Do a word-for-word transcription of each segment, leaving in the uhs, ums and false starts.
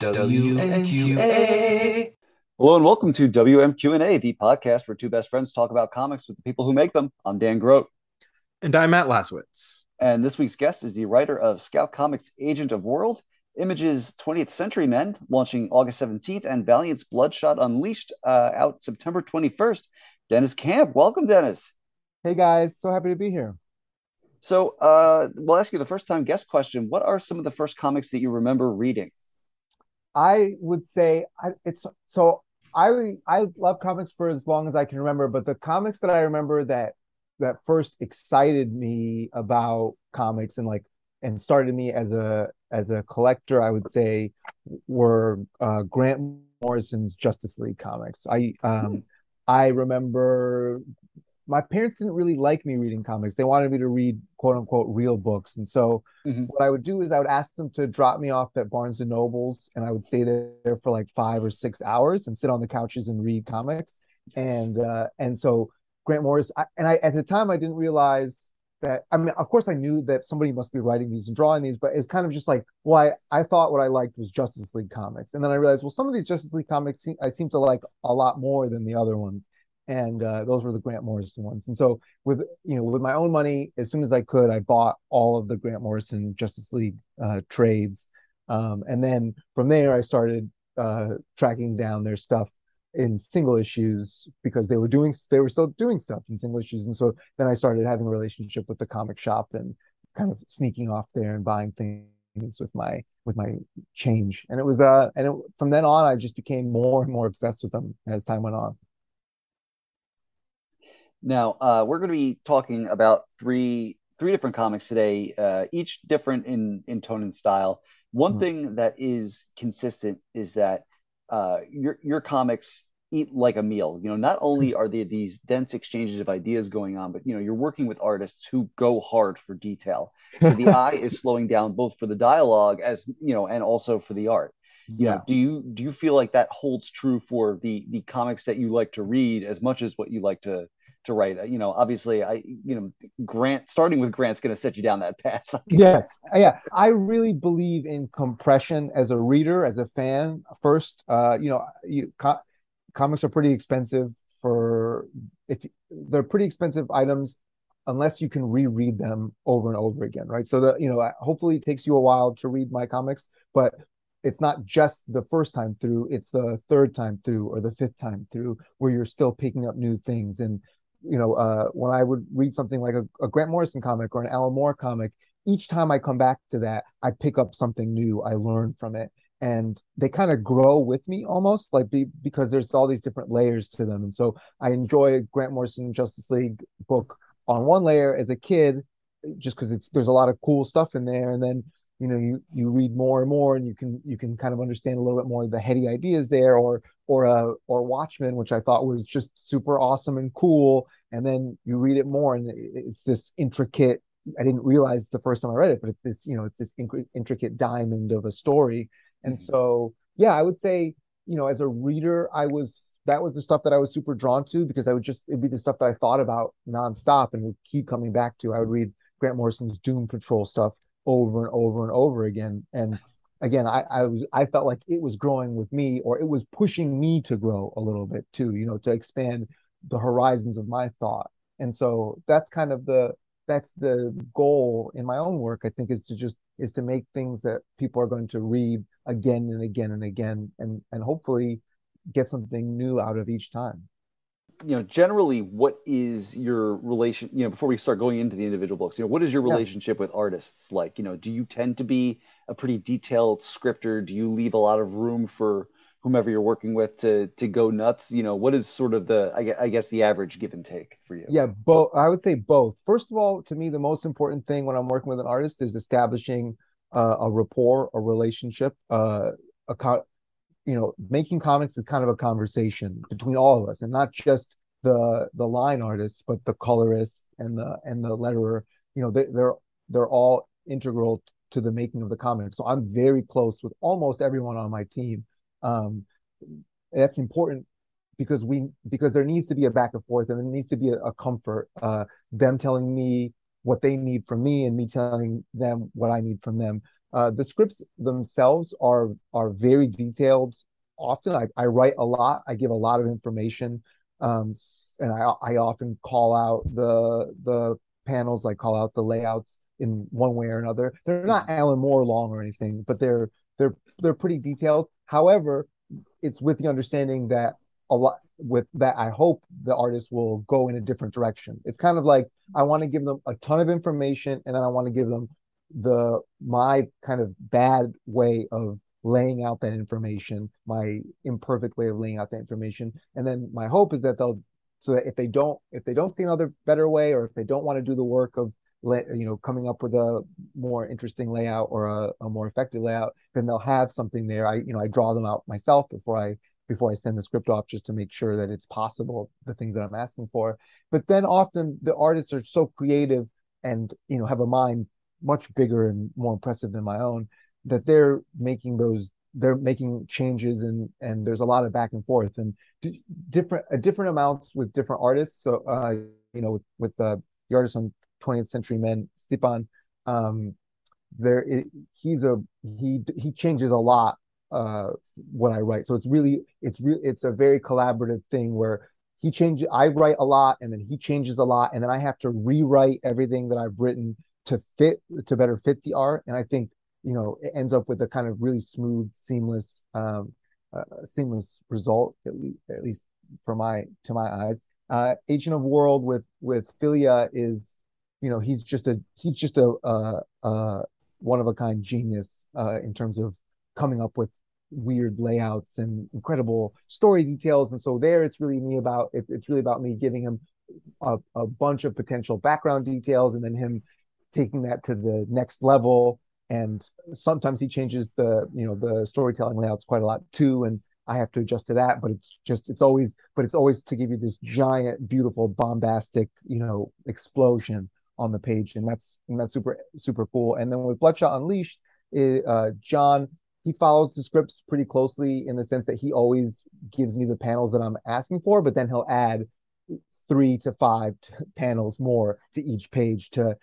W M Q A. Hello and welcome to W M Q A, the podcast where two best friends talk about comics with the people who make them. I'm Dan Grote. And I'm Matt Lazowitz. And this week's guest is the writer of Scout Comics' Agent of World, Images' twentieth Century Men, launching August seventeenth, and Valiant's Bloodshot Unleashed, uh, out September twenty-first. Deniz Camp. Welcome, Deniz. Hey, guys. So happy to be here. So uh, we'll ask you the first-time guest question. What are some of the first comics that you remember reading? I would say I, it's so I I love comics for as long as I can remember, but the comics that I remember that that first excited me about comics and like and started me as a as a collector, I would say, were uh, Grant Morrison's Justice League comics. I um, I remember my parents didn't really like me reading comics. They wanted me to read quote unquote real books, and so mm-hmm. what I would do is I would ask them to drop me off at Barnes and Noble's, and I would stay there for like five or six hours and sit on the couches and read comics. And uh, and so Grant Morrison, I, and I at the time I didn't realize that. I mean, of course I knew that somebody must be writing these and drawing these, but it's kind of just like, well, I, I thought what I liked was Justice League comics, and then I realized, well, some of these Justice League comics se- I seem to like a lot more than the other ones. And uh, those were the Grant Morrison ones. And so with, you know, with my own money, as soon as I could, I bought all of the Grant Morrison Justice League uh, trades. Um, and then from there, I started uh, tracking down their stuff in single issues because they were doing, they were still doing stuff in single issues. And so then I started having a relationship with the comic shop and kind of sneaking off there and buying things with my, with my change. And it was, uh, and it, from then on, I just became more and more obsessed with them as time went on. Now, uh, we're going to be talking about three three different comics today, uh, each different in, in tone and style. One mm-hmm. thing that is consistent is that uh, your your comics eat like a meal. You know, not only are there these dense exchanges of ideas going on, but, you know, you're working with artists who go hard for detail. So the eye is slowing down both for the dialogue as, you know, and also for the art. You yeah. know, do you do you feel like that holds true for the the comics that you like to read as much as what you like to to write? You know, obviously I, you know, Grant, starting with Grant's going to set you down that path. Yes. Yeah. I really believe in compression as a reader, as a fan first. Uh, you know, you, co- comics are pretty expensive for, if they're pretty expensive items, unless you can reread them over and over again. Right. So that, you know, hopefully it takes you a while to read my comics, but it's not just the first time through, it's the third time through or the fifth time through where you're still picking up new things. And, you know, uh, when I would read something like a, a Grant Morrison comic or an Alan Moore comic, each time I come back to that, I pick up something new. I learn from it, and they kind of grow with me almost, like be, because there's all these different layers to them. And so I enjoy Grant Morrison Justice League book on one layer as a kid, just because it's there's a lot of cool stuff in there. And then you know you you read more and more, and you can you can kind of understand a little bit more of the heady ideas there, or or uh, or Watchmen, which I thought was just super awesome and cool. And then you read it more, and it's this intricate, I didn't realize the first time I read it, but it's this, you know, it's this inc- intricate diamond of a story. And mm-hmm. so, yeah, I would say, you know, as a reader, I was, that was the stuff that I was super drawn to, because I would just, it'd be the stuff that I thought about nonstop and would keep coming back to. I would read Grant Morrison's Doom Patrol stuff over and over and over again. And again, I, I was, I felt like it was growing with me, or it was pushing me to grow a little bit too, you know, to expand the horizons of my thought. And so that's kind of the that's the goal in my own work, I think, is to just is to make things that people are going to read again and again and again, and and hopefully get something new out of each time. You know, generally, what is your relation, you know, before we start going into the individual books, you know, what is your relationship yeah. with artists like? You know, do you tend to be a pretty detailed scripter? Do you leave a lot of room for whomever you're working with to to go nuts? You know, what is sort of the, I guess, the average give and take for you? Yeah, both. I would say both. First of all, to me, the most important thing when I'm working with an artist is establishing uh, a rapport, a relationship. Uh, a co- you know, making comics is kind of a conversation between all of us, and not just the the line artists, but the colorist and the and the letterer. You know, they, they're they're all integral to the making of the comic. So I'm very close with almost everyone on my team. Um, that's important because we because there needs to be a back and forth, and there needs to be a, a comfort. Uh, them telling me what they need from me, and me telling them what I need from them. Uh, the scripts themselves are are very detailed. Often I, I write a lot. I give a lot of information, um, and I, I often call out the the panels. I call out the layouts in one way or another. They're not Alan Moore long or anything, but they're they're they're pretty detailed. However, it's with the understanding that a lot with that I hope the artist will go in a different direction. It's kind of like I want to give them a ton of information, and then I want to give them the my kind of bad way of laying out that information, my imperfect way of laying out that information. And then my hope is that they'll, so that if they don't if they don't see another better way, or if they don't want to do the work of let you know coming up with a more interesting layout or a, a more effective layout, then they'll have something there. I you know I draw them out myself before I before I send the script off, just to make sure that it's possible, the things that I'm asking for. But then often the artists are so creative and you know have a mind much bigger and more impressive than my own, that they're making those they're making changes, and and there's a lot of back and forth and d- different uh, different amounts with different artists. So uh, you know with, with uh, the artist on twentieth Century Men, Stepan, um, there it, he's a he he changes a lot uh, when I write. So it's really it's really it's a very collaborative thing where he changes. I write a lot, and then he changes a lot, and then I have to rewrite everything that I've written to fit to better fit the art. And I think you know it ends up with a kind of really smooth, seamless, um, uh, seamless result, at least, at least for my to my eyes. Uh, Agent of World with with Filya is, you know, he's just a he's just a uh, uh, one of a kind genius uh, in terms of coming up with weird layouts and incredible story details. And so there, it's really me about it, it's really about me giving him a, a bunch of potential background details, and then him taking that to the next level. And sometimes he changes the, you know, the storytelling layouts quite a lot too, and I have to adjust to that. But it's just, it's always, but it's always to give you this giant, beautiful, bombastic, you know, explosion on the page, and that's and that's super, super cool. And then with Bloodshot Unleashed, it, uh, John, he follows the scripts pretty closely in the sense that he always gives me the panels that I'm asking for, but then he'll add three to five t- panels more to each page to,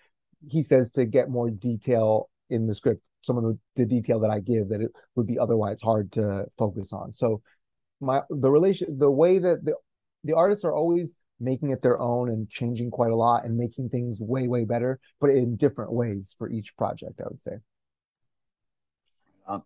he says, to get more detail in the script, some of the, the detail that I give that it would be otherwise hard to focus on. So my the relation, the way that the, the artists are always making it their own and changing quite a lot and making things way, way better, but in different ways for each project, I would say. Um,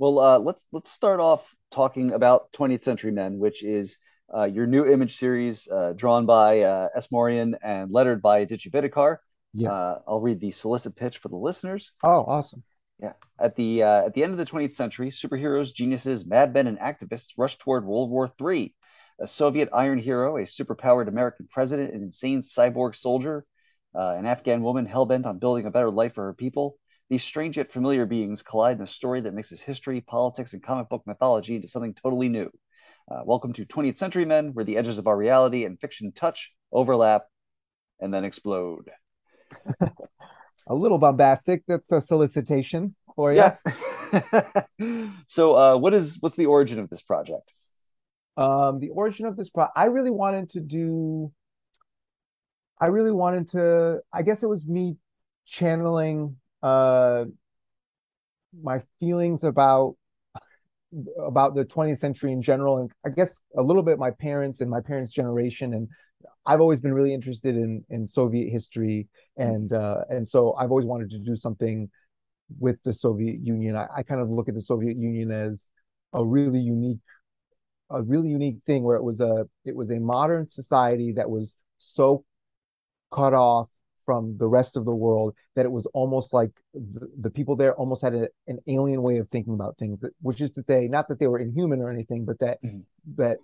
well, uh, let's let's start off talking about twentieth Century Men, which is uh, your new Image series uh, drawn by uh, S. Morian and lettered by Aditya Bidikar. Yes. Uh, I'll read the solicit pitch for the listeners. Oh, awesome. Yeah. At the uh, at the end of the twentieth century, superheroes, geniuses, madmen, and activists rushed toward World War Three. A Soviet iron hero, a superpowered American president, an insane cyborg soldier, uh, an Afghan woman hell-bent on building a better life for her people. These strange yet familiar beings collide in a story that mixes history, politics, and comic book mythology into something totally new. Uh, welcome to twentieth Century Men, where the edges of our reality and fiction touch, overlap, and then explode. A little bombastic. That's a solicitation for you. Yeah. So uh what is what's the origin of this project? Um the origin of this project, I really wanted to do I really wanted to I guess it was me channeling uh my feelings about about the twentieth century in general, and I guess a little bit my parents and my parents' generation. And I've always been really interested in in Soviet history, and uh, and so I've always wanted to do something with the Soviet Union. I, I kind of look at the Soviet Union as a really unique, a really unique thing, where it was a it was a modern society that was so cut off from the rest of the world that it was almost like the, the people there almost had a, an alien way of thinking about things, that, which is to say, not that they were inhuman or anything, but that mm-hmm. that.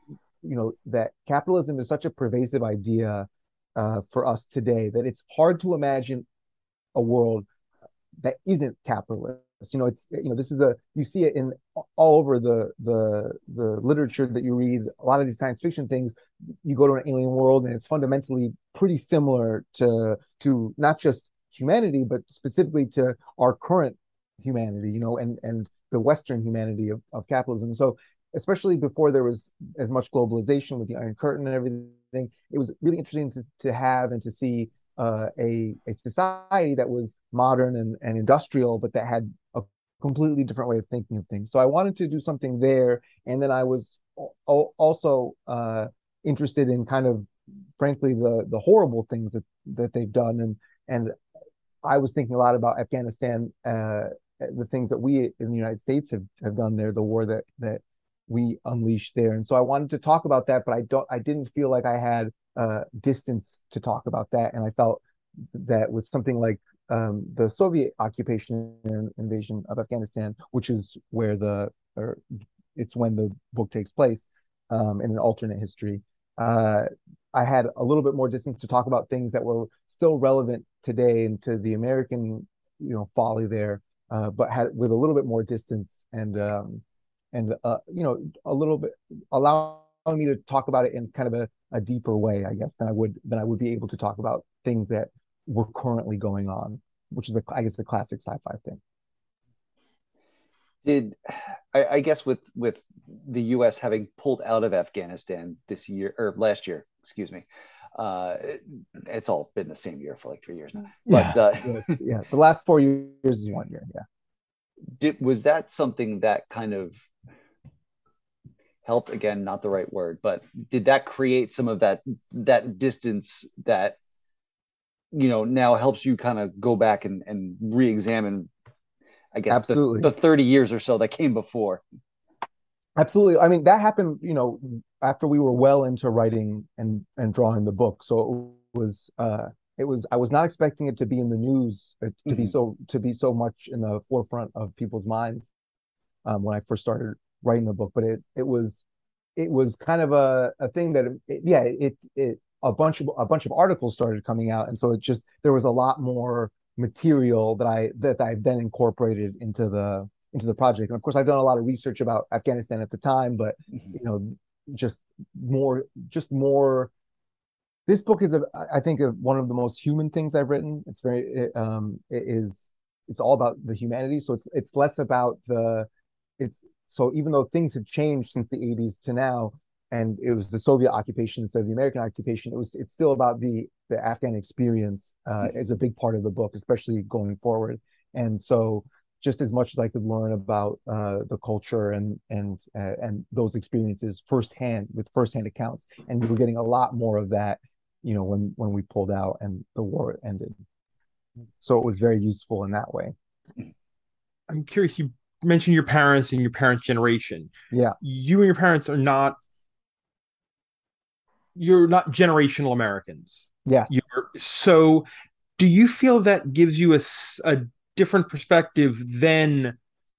you know, that capitalism is such a pervasive idea uh, for us today that it's hard to imagine a world that isn't capitalist. You know, it's, you know, this is a, you see it in all over the, the, the literature that you read, a lot of these science fiction things. You go to an alien world and it's fundamentally pretty similar to, to not just humanity, but specifically to our current humanity, you know, and, and the Western humanity of, of capitalism. So, especially before there was as much globalization with the Iron Curtain and everything, it was really interesting to, to have and to see uh, a, a society that was modern and, and industrial, but that had a completely different way of thinking of things. So I wanted to do something there. And then I was also uh, interested in kind of, frankly, the the horrible things that, that they've done. And and I was thinking a lot about Afghanistan, uh, the things that we in the United States have, have done there, the war that that we unleashed there. And so I wanted to talk about that, but I don't I didn't feel like I had uh, distance to talk about that. And I felt that with something like um, the Soviet occupation and invasion of Afghanistan, which is where the or it's when the book takes place um, in an alternate history, uh, I had a little bit more distance to talk about things that were still relevant today and to the American, you know, folly there, uh, but had with a little bit more distance and um, and uh, you know, a little bit allowing me to talk about it in kind of a, a deeper way, I guess, than I would than I would be able to talk about things that were currently going on, which is, the, I guess, the classic sci-fi thing. Did I, I guess with with the U S having pulled out of Afghanistan this year or last year, excuse me, uh, it's all been the same year for like three years now. Yeah. But uh, yeah, the last four years is one year. Yeah. Did was that something that kind of helped? Again, not the right word, but did that create some of that that distance that, you know, now helps you kind of go back and, and re-examine, I guess, the, the thirty years or so that came before? Absolutely. I mean, that happened, you know, after we were well into writing and, and drawing the book. So it was, uh, it was, I was not expecting it to be in the news, to mm-hmm. be so, to be so much in the forefront of people's minds um, when I first started writing the book, but it, it was, it was kind of a, a thing that, it, yeah, it, it, a bunch of, a bunch of articles started coming out. And so it just, there was a lot more material that I that I've then incorporated into the into the project. And of course I've done a lot of research about Afghanistan at the time, but mm-hmm. you know, just more just more this book is a, I think a, one of the most human things I've written. It's very it, um it is it's all about the humanity. So it's it's less about the it's so even though things have changed since the eighties to now, and it was the Soviet occupation instead of the American occupation, It was. It's still about the, the Afghan experience uh, is a big part of the book, especially going forward. And so, just as much as I could learn about uh, the culture and and uh, and those experiences firsthand with firsthand accounts, and we were getting a lot more of that, you know, when when we pulled out and the war ended. So it was very useful in that way. I'm curious. You mentioned your parents and your parents' generation. Yeah, you and your parents are not. You're not generational Americans. Yes. You're, so do you feel that gives you a, a different perspective than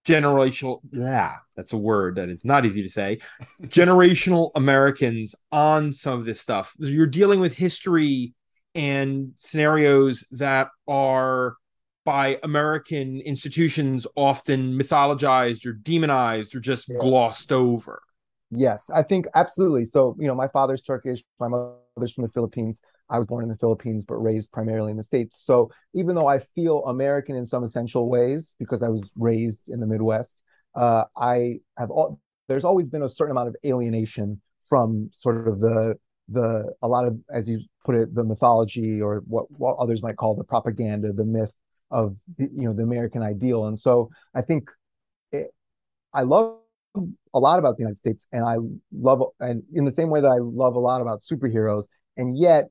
generational? Yeah, that's a word that is not easy to say. Generational Americans on some of this stuff. You're dealing with history and scenarios that are by American institutions often mythologized or demonized or just yeah. glossed over. Yes, I think absolutely. So, you know, my father's Turkish, my mother's from the Philippines. I was born in the Philippines, but raised primarily in the States. So even though I feel American in some essential ways, because I was raised in the Midwest, uh, I have all, there's always been a certain amount of alienation from sort of the, the a lot of, as you put it, the mythology or what, what others might call the propaganda, the myth of, the, you know, the American ideal. And so I think it, I love a lot about the United States, and I love, and in the same way that I love a lot about superheroes, and yet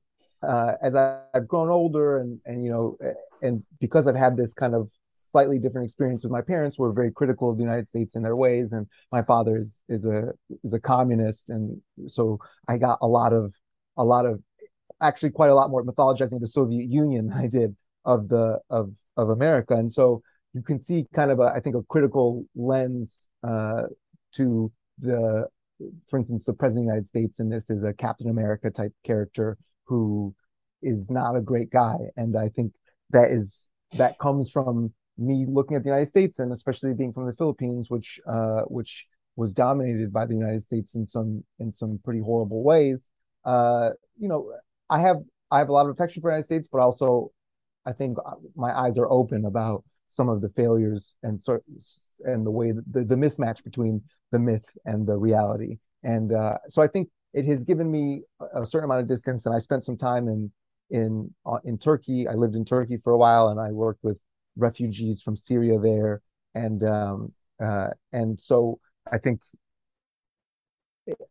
uh, as I, I've grown older, and and you know, and because I've had this kind of slightly different experience with my parents, who were very critical of the United States in their ways, and my father is is a is a communist, and so I got a lot of a lot of actually quite a lot more mythologizing the Soviet Union than I did of the of of America, and so you can see kind of a I think a critical lens. Uh, to the, for instance, the president of the United States, and this is a Captain America type character who is not a great guy. And I think that is, that comes from me looking at the United States, and especially being from the Philippines, which, uh, which was dominated by the United States in some, in some pretty horrible ways. Uh, you know, I have, I have a lot of affection for the United States, but also I think my eyes are open about some of the failures and sort and the way that the, the mismatch between the myth and the reality. And uh, so I think it has given me a certain amount of distance. And I spent some time in in uh, in Turkey. I lived in Turkey for a while, and I worked with refugees from Syria there. And um, uh, and so I think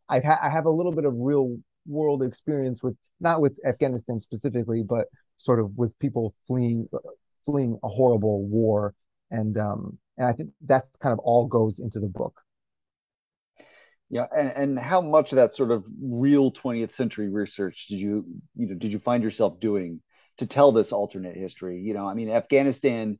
I, ha- I have a little bit of real world experience with, not with Afghanistan specifically, but sort of with people fleeing fleeing a horrible war. And um, and I think that's kind of all goes into the book. Yeah, and, and how much of that sort of real twentieth century research did you you know did you find yourself doing to tell this alternate history? You know, I mean, Afghanistan,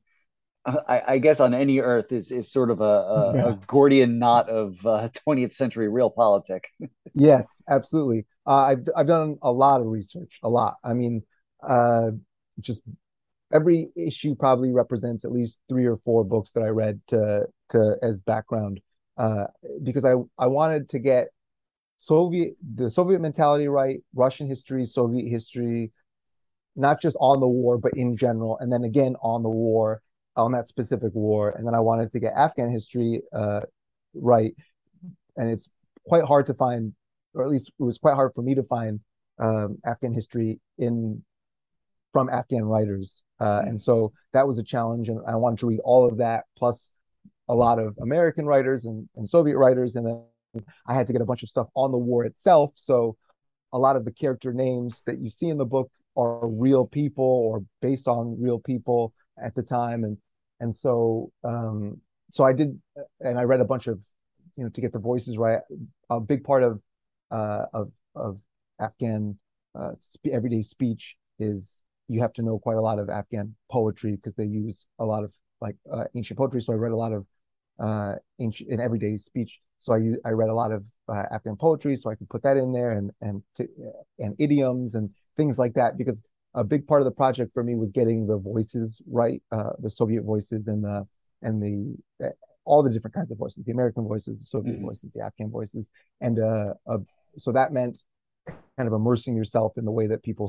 I, I guess on any earth is is sort of a, a, yeah. a Gordian knot of uh, twentieth century real politic. Yes, absolutely. Uh, I've I've done a lot of research, a lot. I mean, uh, just every issue probably represents at least three or four books that I read to to as background. Uh, because I, I wanted to get Soviet the Soviet mentality right, Russian history, Soviet history, not just on the war, but in general. And then again, on the war, on that specific war. And then I wanted to get Afghan history uh, right. And it's quite hard to find, or at least it was quite hard for me to find um, Afghan history in from Afghan writers. Uh, and so that was a challenge. And I wanted to read all of that, plus a lot of American writers and, and Soviet writers. And then I had to get a bunch of stuff on the war itself. So a lot of the character names that you see in the book are real people or based on real people at the time. And and so um, so I did, and I read a bunch of, you know, to get the voices right. A big part of uh, of, of Afghan uh, everyday speech is you have to know quite a lot of Afghan poetry because they use a lot of like uh, ancient poetry. So I read a lot of Uh, in, in everyday speech, so I I read a lot of uh, Afghan poetry, so I could put that in there, and and to, and idioms and things like that, because a big part of the project for me was getting the voices right, uh, the Soviet voices and the and the uh, all the different kinds of voices, the American voices, the Soviet mm-hmm. voices, the Afghan voices, and uh, uh, so that meant kind of immersing yourself in the way that people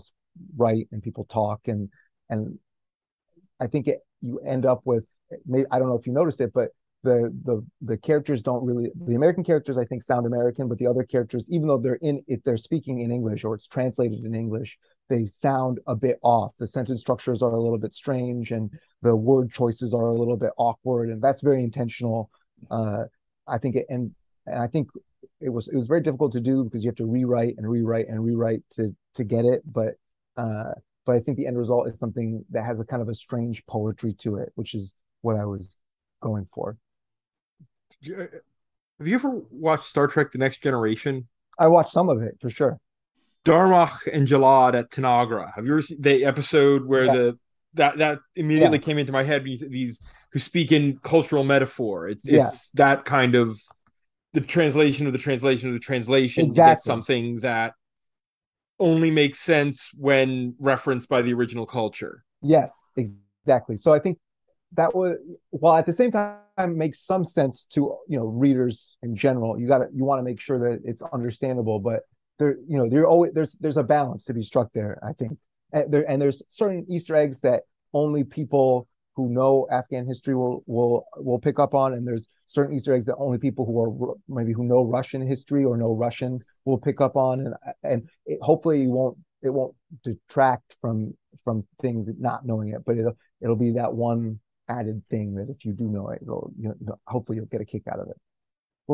write and people talk, and and I think it, you end up with, maybe, I don't know if you noticed it, but The, the the characters don't really, the American characters I think sound American, but the other characters, even though they're in it, they're speaking in English or it's translated in English, they sound a bit off. The sentence structures are a little bit strange and the word choices are a little bit awkward, and that's very intentional. Uh, I think it and and I think it was it was very difficult to do because you have to rewrite and rewrite and rewrite to to get it, but uh, but I think the end result is something that has a kind of a strange poetry to it, which is what I was going for. Have you ever watched Star Trek The Next Generation? I watched some of it, for sure. Darmok and Jalad at Tanagra. Have you ever seen the episode where yeah. the that that immediately yeah. came into my head? These who speak in cultural metaphor. It, it's yeah. that kind of the translation of the translation of the translation. Exactly. You get something that only makes sense when referenced by the original culture. Yes, exactly. So I think that was, while at the same time makes some sense to, you know, readers in general, you gotta you want to make sure that it's understandable, but there, you know, there always there's there's a balance to be struck there, I think. And there and there's certain Easter eggs that only people who know Afghan history will will will pick up on, and there's certain Easter eggs that only people who are maybe who know Russian history or know Russian will pick up on, and and it hopefully won't it won't detract from from things not knowing it, but it'll it'll be that one added thing that if you do know it, you'll, you know, hopefully you'll get a kick out of it.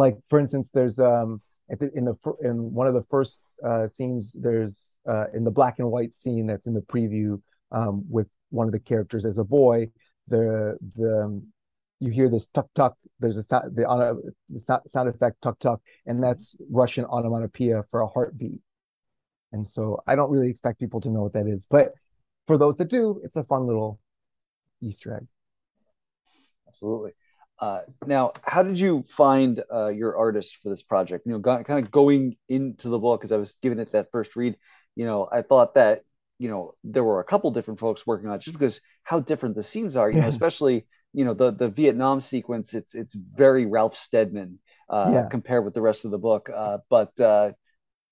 Like, for instance, there's um at the, in the in one of the first uh scenes, there's uh in the black and white scene that's in the preview um with one of the characters as a boy, the the um, you hear this tuck tuck, there's a sound, the, uh, the sound effect tuck tuck, and that's Russian onomatopoeia for a heartbeat. And so I don't really expect people to know what that is, but for those that do, it's a fun little Easter egg. Absolutely. Uh, now, how did you find uh, your artist for this project? You know, got, kind of going into the book, as I was giving it that first read, you know, I thought that, you know, there were a couple different folks working on it just because how different the scenes are, you yeah. know, especially, you know, the, the Vietnam sequence, it's it's very Ralph Steadman uh, yeah. compared with the rest of the book. Uh, but uh,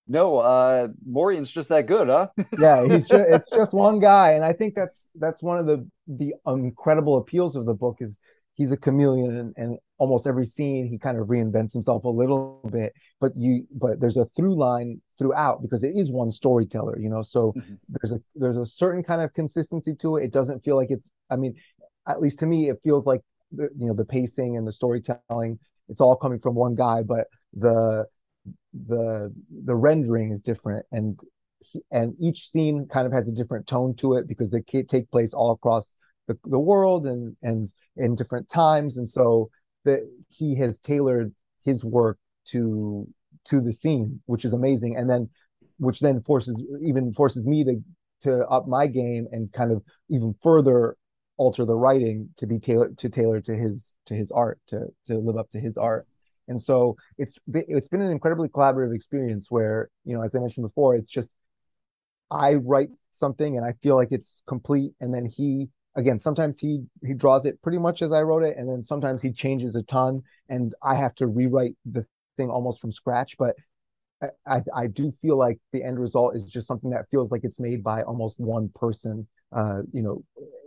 no, uh, Morian's just that good, huh? yeah, he's just, it's just one guy. And I think that's that's one of the, the incredible appeals of the book is, he's a chameleon, and, and almost every scene he kind of reinvents himself a little bit. But you, but there's a through line throughout because it is one storyteller, you know. So mm-hmm. there's a there's a certain kind of consistency to it. It doesn't feel like it's. I mean, at least to me, it feels like you know, the pacing and the storytelling, it's all coming from one guy, but the the the rendering is different, and and each scene kind of has a different tone to it because they take place all across the, the world and and in different times, and so that he has tailored his work to to the scene, which is amazing, and then which then forces even forces me to to up my game and kind of even further alter the writing to be tailored to tailor to his to his art to to live up to his art. And so it's it's been an incredibly collaborative experience where, you know, as I mentioned before, it's just I write something and I feel like it's complete, and then he again sometimes he he draws it pretty much as I wrote it, and then sometimes he changes a ton and I have to rewrite the thing almost from scratch. But I, I do feel like the end result is just something that feels like it's made by almost one person. Uh, you know,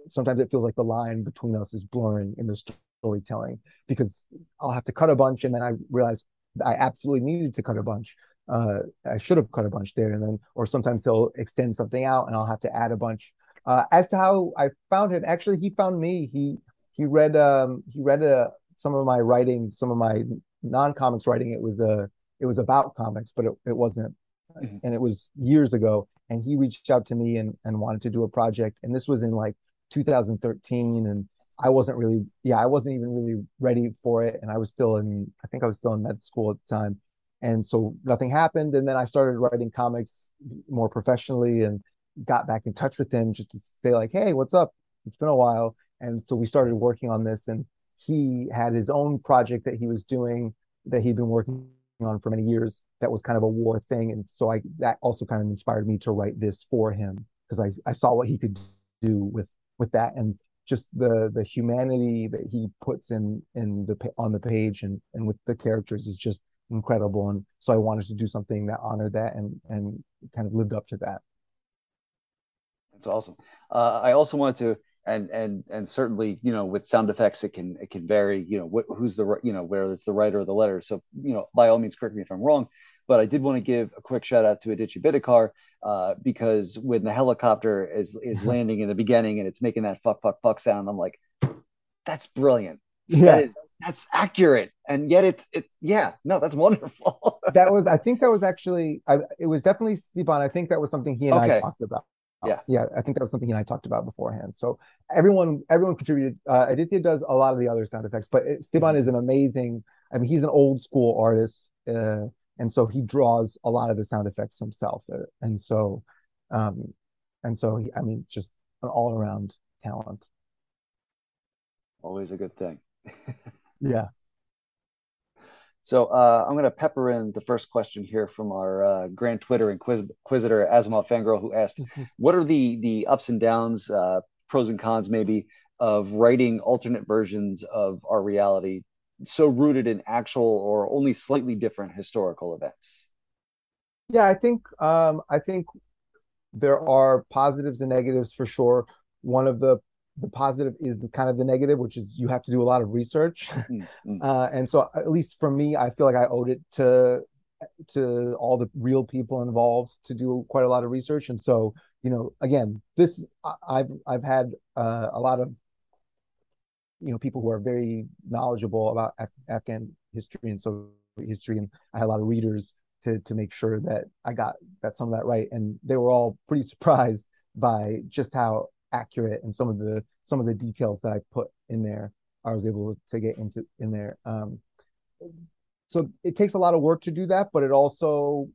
sometimes it feels like the line between us is blurring in the storytelling because I'll have to cut a bunch, and then I realize I absolutely needed to cut a bunch. Uh, I should have cut a bunch there, and then, or sometimes he'll extend something out, and I'll have to add a bunch. Uh, as to how I found him, actually, he found me. He he read um, he read uh, some of my writing, some of my non-comics writing. It was a uh, It was about comics, but it, it wasn't. Mm-hmm. And it was years ago. And he reached out to me and, and wanted to do a project. And this was in like two thousand thirteen. And I wasn't really, yeah, I wasn't even really ready for it. And I was still in, I think I was still in med school at the time. And so nothing happened. And then I started writing comics more professionally and got back in touch with him just to say like, hey, what's up? It's been a while. And so we started working on this. And he had his own project that he was doing that he'd been working on for many years that was kind of a war thing, and so I that also kind of inspired me to write this for him because I, I saw what he could do with with that and just the the humanity that he puts in in the on the page and and with the characters is just incredible. And so I wanted to do something that honored that and and kind of lived up to that. That's awesome. uh I also wanted to And and and certainly, you know, with sound effects, it can it can vary, you know, wh- who's the, you know, whether it's the writer or the letter. So, you know, by all means, correct me if I'm wrong, but I did want to give a quick shout out to Aditya Bidikar, uh, because when the helicopter is is landing in the beginning and it's making that fuck, fuck, fuck sound, I'm like, that's brilliant. Yeah. That is, that's accurate. And yet it's, it, yeah, no, that's wonderful. That was, I think that was actually, I, it was definitely Stepan. I think that was something he and okay. I talked about. Yeah, yeah. I think that was something he and I talked about beforehand. So everyone, everyone contributed. Uh, Aditya does a lot of the other sound effects, but Stepan is an amazing. I mean, he's an old school artist, uh, and so he draws a lot of the sound effects himself. Uh, and so, um, and so, he, I mean, just an all around talent. Always a good thing. Yeah. So uh, I'm going to pepper in the first question here from our uh, grand Twitter inquis- inquisitor, Asimov Fangirl, who asked, what are the the ups and downs, uh, pros and cons maybe, of writing alternate versions of our reality so rooted in actual or only slightly different historical events? Yeah, I think um, I think there are positives and negatives for sure. One of the The positive is the kind of the negative, which is you have to do a lot of research. Mm-hmm. Uh, and so at least for me, I feel like I owed it to to all the real people involved to do quite a lot of research. And so, you know, again, this I've I've had uh, a lot of, you know, people who are very knowledgeable about Af- Afghan history and Soviet history. And I had a lot of readers to to make sure that I got that some of that right. And they were all pretty surprised by just how accurate and some of the some of the details that I put in there I was able to get into in there. Um so it takes a lot of work to do that, but it also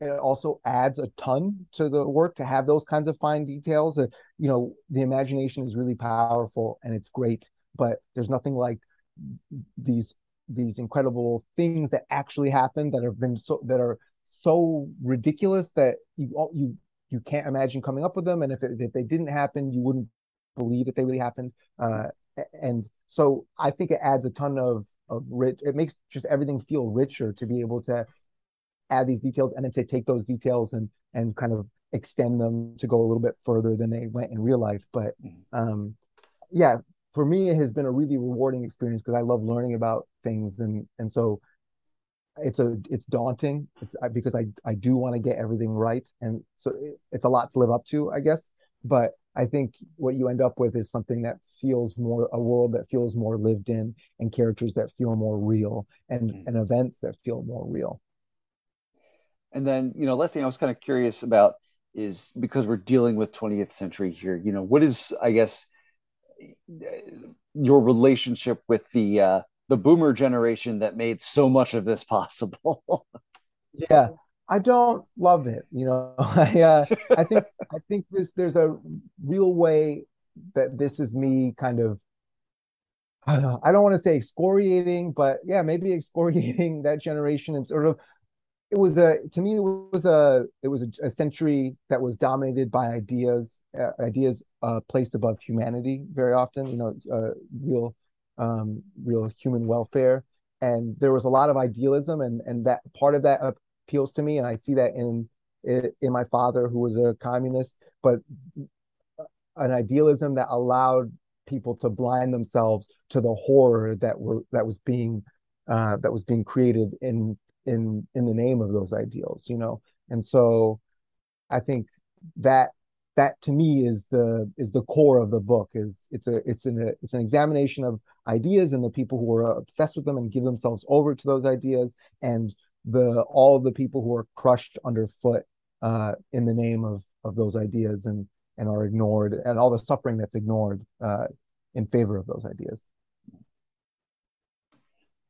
it also adds a ton to the work to have those kinds of fine details. Uh, you know, the imagination is really powerful and it's great, but there's nothing like these these incredible things that actually happen that have been so that are so ridiculous that you you You can't imagine coming up with them, and if it, if they didn't happen, you wouldn't believe that they really happened. Uh, and so I think it adds a ton of of rich. It makes just everything feel richer to be able to add these details and then to take those details and and kind of extend them to go a little bit further than they went in real life. But um, yeah, for me, it has been a really rewarding experience because I love learning about things, and and so. It's a it's daunting it's, because I, I do want to get everything right, and so it, it's a lot to live up to, I guess. But I think what you end up with is something that feels more, a world that feels more lived in, and characters that feel more real, and, mm-hmm. and events that feel more real. And then, you know, last thing I was kind of curious about is, because we're dealing with twentieth century here, you know, what is, I guess, your relationship with the uh, the boomer generation that made so much of this possible? Yeah, I don't love it. You know, I uh, I think I think this, there's a real way that this is me kind of, I don't, I don't want to say excoriating, but yeah, maybe excoriating that generation, and sort of, it was a, to me, it was a, it was a, a century that was dominated by ideas, uh, ideas uh, placed above humanity very often, you know, uh, real, um, real human welfare. And there was a lot of idealism, and, and that part of that appeals to me. And I see that in, in my father, who was a communist, but an idealism that allowed people to blind themselves to the horror that were, that was being, uh, that was being created in, in in the name of those ideals, you know. And so I think that that to me is the is the core of the book. Is it's a it's an it's an examination of ideas and the people who are obsessed with them and give themselves over to those ideas, and the all the people who are crushed underfoot uh in the name of of those ideas, and and are ignored, and all the suffering that's ignored uh in favor of those ideas.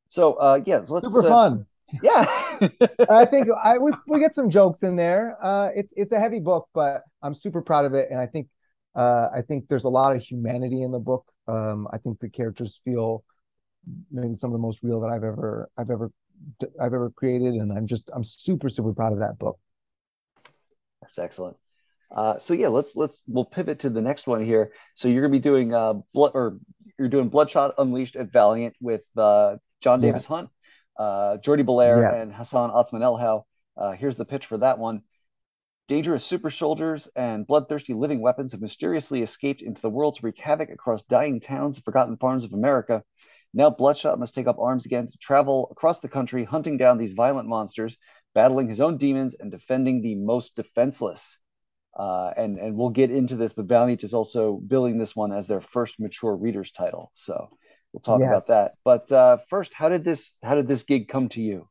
So uh yeah so let's, super uh... fun. Yeah, I think I we, we get some jokes in there. Uh, it's it's a heavy book, but I'm super proud of it, and I think uh, I think there's a lot of humanity in the book. Um, I think the characters feel maybe some of the most real that I've ever I've ever I've ever created, and I'm just I'm super super proud of that book. That's excellent. Uh, so yeah, let's let's we'll pivot to the next one here. So you're gonna be doing uh blood or you're doing Bloodshot Unleashed at Valiant with uh, John Davis yeah. Hunt. Uh, Jordie Bellaire yes. and Hassan Otsmane-Elhaou. Uh, here's the pitch for that one. Dangerous super soldiers and bloodthirsty living weapons have mysteriously escaped into the world to wreak havoc across dying towns and forgotten farms of America. Now Bloodshot must take up arms again to travel across the country, hunting down these violent monsters, battling his own demons, and defending the most defenseless. Uh, and, and we'll get into this, but Valiant is also billing this one as their first mature reader's title. So... We'll talk yes. about that. But uh, first, how did this how did this gig come to you?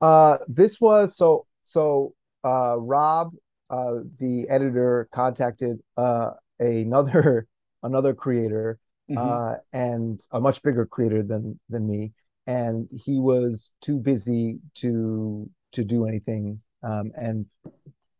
Uh, this was so so uh, Rob, uh, the editor, contacted uh, another another creator mm-hmm. uh, and a much bigger creator than than me. And he was too busy to to do anything um, and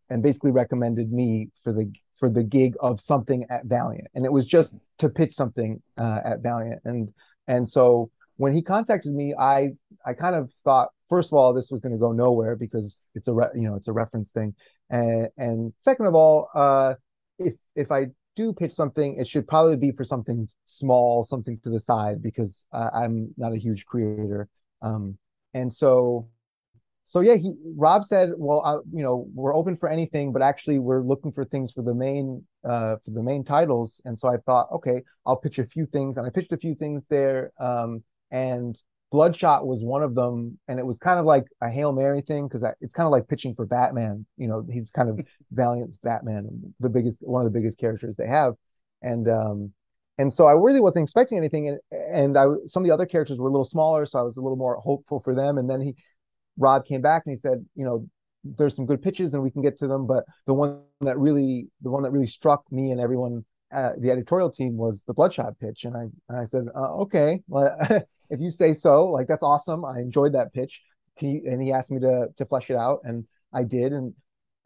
and basically recommended me for the for the gig of something at Valiant. And it was just to pitch something uh, at Valiant. And and so when he contacted me, I I kind of thought, first of all, this was going to go nowhere because it's a, re- you know, it's a reference thing. And and second of all, uh, if if I do pitch something, it should probably be for something small, something to the side, because uh, I'm not a huge creator. Um, and so So yeah, he, Rob said, "Well, I, you know, we're open for anything, but actually, we're looking for things for the main, uh, for the main titles." And so I thought, okay, I'll pitch a few things, and I pitched a few things there. Um, and Bloodshot was one of them, and it was kind of like a Hail Mary thing, because it's kind of like pitching for Batman. You know, he's kind of Valiant's Batman, the biggest, one of the biggest characters they have, and um, and so I really wasn't expecting anything, and and I some of the other characters were a little smaller, so I was a little more hopeful for them, and then he. Rob came back and he said, you know, there's some good pitches and we can get to them, but the one that really, the one that really struck me and everyone, uh, the editorial team, was the Bloodshot pitch. And I, and I said, uh, okay, well, if you say so, like, that's awesome. I enjoyed that pitch. Can you, and he asked me to to flesh it out, and I did, and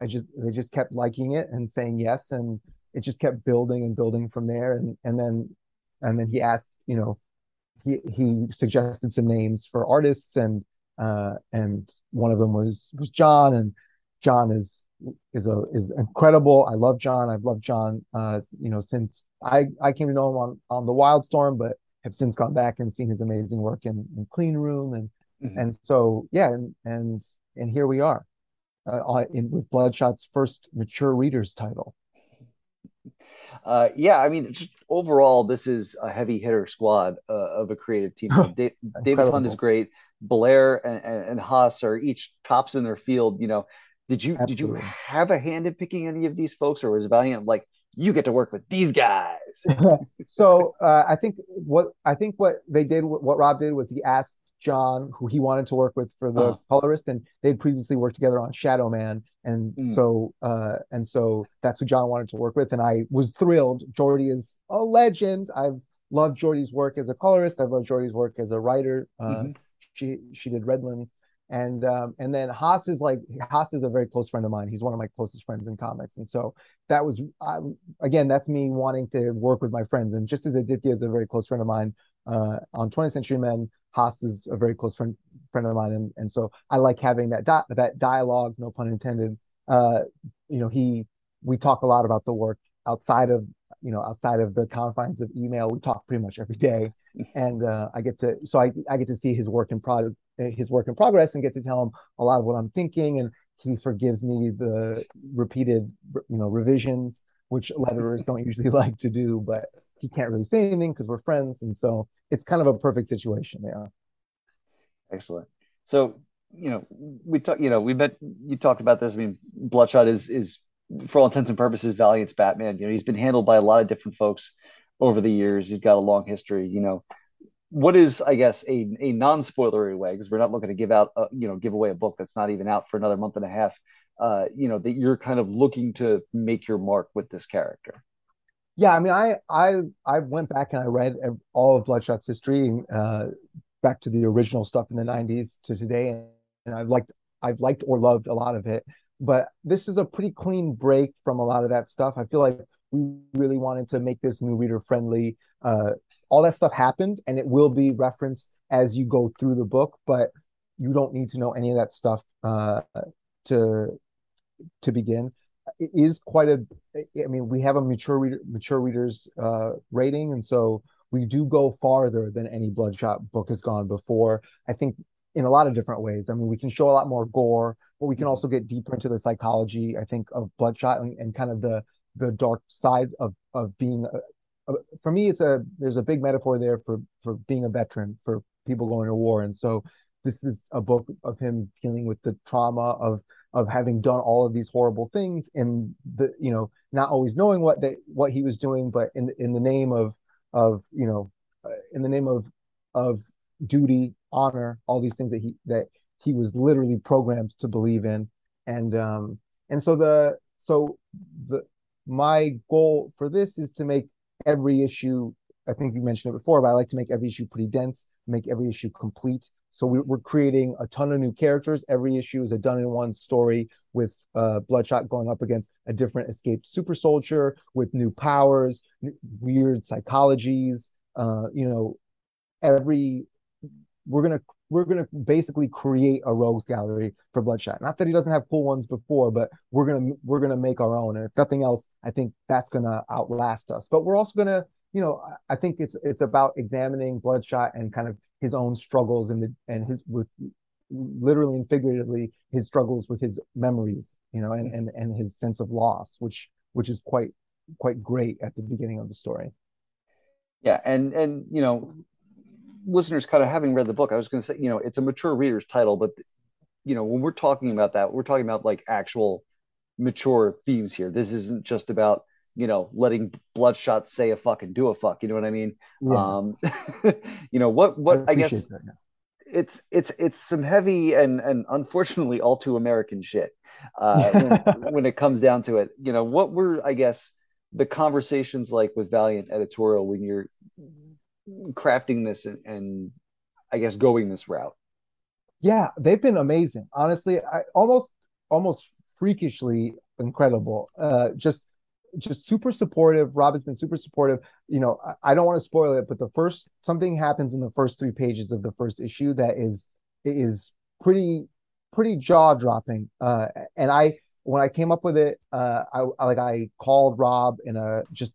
I just, they just kept liking it and saying yes, and it just kept building and building from there. And and then, and then he asked, you know, he he suggested some names for artists, and. Uh, and one of them was was John, and John is is a is incredible. I love John. I've loved John, uh, you know, since I, I came to know him on, on the Wildstorm, but have since gone back and seen his amazing work in, in Clean Room, and mm-hmm. and so yeah, and and and here we are, uh, in, with Bloodshot's first mature reader's title. Uh, yeah, I mean, just overall, this is a heavy hitter squad uh, of a creative team. da- Davis Hunt is great. Blair and, and, and Haas are each tops in their field. You know, did you Absolutely. did you have a hand in picking any of these folks, or was Valiant like, you get to work with these guys. So uh, I think what I think what they did, what Rob did, was he asked John who he wanted to work with for the uh. colorist, and they'd previously worked together on Shadow Man, and mm. so uh, and so that's who John wanted to work with, and I was thrilled. Jordie is a legend. I've loved Jordie's work as a colorist. I've loved Jordie's work as a writer. Uh, mm-hmm. She she did Redlands. And um, and then Haas is like Haas is a very close friend of mine. He's one of my closest friends in comics, and so that was I, again that's me wanting to work with my friends. And just as Aditya is a very close friend of mine uh, on twentieth Century Men, Haas is a very close friend friend of mine, and and so I like having that di- that dialogue, no pun intended. Uh, you know, he we talk a lot about the work outside of you know outside of the confines of email. We talk pretty much every day, and uh, I get to so I I get to see his work in product. his work in progress and get to tell him a lot of what I'm thinking, and he forgives me the repeated you know revisions, which letterers don't usually like to do, but he can't really say anything because we're friends, and so it's kind of a perfect situation. Yeah. Excellent. So you know we talk you know we met you talked about this. I mean, Bloodshot is is for all intents and purposes Valiant's Batman. You know he's been handled by a lot of different folks over the years. He's got a long history. you know What is, I guess, a, a non-spoilery way, because we're not looking to give out, a, you know, give away a book that's not even out for another month and a half, uh, you know, that you're kind of looking to make your mark with this character. Yeah, I mean, I I, I went back and I read all of Bloodshot's history, uh, back to the original stuff in the nineties to today, and, and I've liked I've liked or loved a lot of it. But this is a pretty clean break from a lot of that stuff. I feel like we really wanted to make this new reader friendly. Uh, all that stuff happened, and it will be referenced as you go through the book, but you don't need to know any of that stuff uh, to to begin. It is quite a, I mean, we have a mature reader, mature readers uh, rating, and so we do go farther than any Bloodshot book has gone before, I think, in a lot of different ways. I mean, we can show a lot more gore, but we can also get deeper into the psychology, I think, of Bloodshot and, and kind of the the dark side of, of being a, for me, it's a there's a big metaphor there for, for being a veteran, for people going to war, and so this is a book of him dealing with the trauma of of having done all of these horrible things, and the you know not always knowing what they what he was doing, but in in the name of of you know in the name of of duty, honor, all these things that he that he was literally programmed to believe in, and um and so the so the my goal for this is to make every issue, I think you mentioned it before, but I like to make every issue pretty dense, make every issue complete. So we, we're creating a ton of new characters. Every issue is a done-in-one story with uh, Bloodshot going up against a different escaped super soldier with new powers, new, weird psychologies. Uh, you know, every we're gonna we're gonna basically create a rogues gallery for Bloodshot. Not that he doesn't have cool ones before, but we're gonna we're gonna make our own. And if nothing else, I think that's gonna outlast us. But we're also gonna, you know, I think it's it's about examining Bloodshot and kind of his own struggles and the, and his with literally and figuratively his struggles with his memories, you know, and and and his sense of loss, which which is quite quite great at the beginning of the story. Yeah, and and you know. Listeners kind of having read the book, I was going to say, you know, it's a mature reader's title, but you know, when we're talking about that, we're talking about like actual mature themes here. This isn't just about, you know, letting Bloodshot say a fuck and do a fuck. You know what I mean? Yeah. Um, you know, what, what, I, I guess that, yeah. it's, it's, it's some heavy and, and unfortunately all too American shit uh, when, when it comes down to it. You know, what were, I guess, the conversations like with Valiant editorial when you're crafting this and, and I guess going this route? Yeah, they've been amazing, honestly. I almost almost freakishly incredible. Uh just just super supportive. Rob has been super supportive. You know, I, I don't want to spoil it, but the first something happens in the first three pages of the first issue that is is pretty pretty jaw-dropping. Uh and I when I came up with it, uh I, I like I called Rob in a just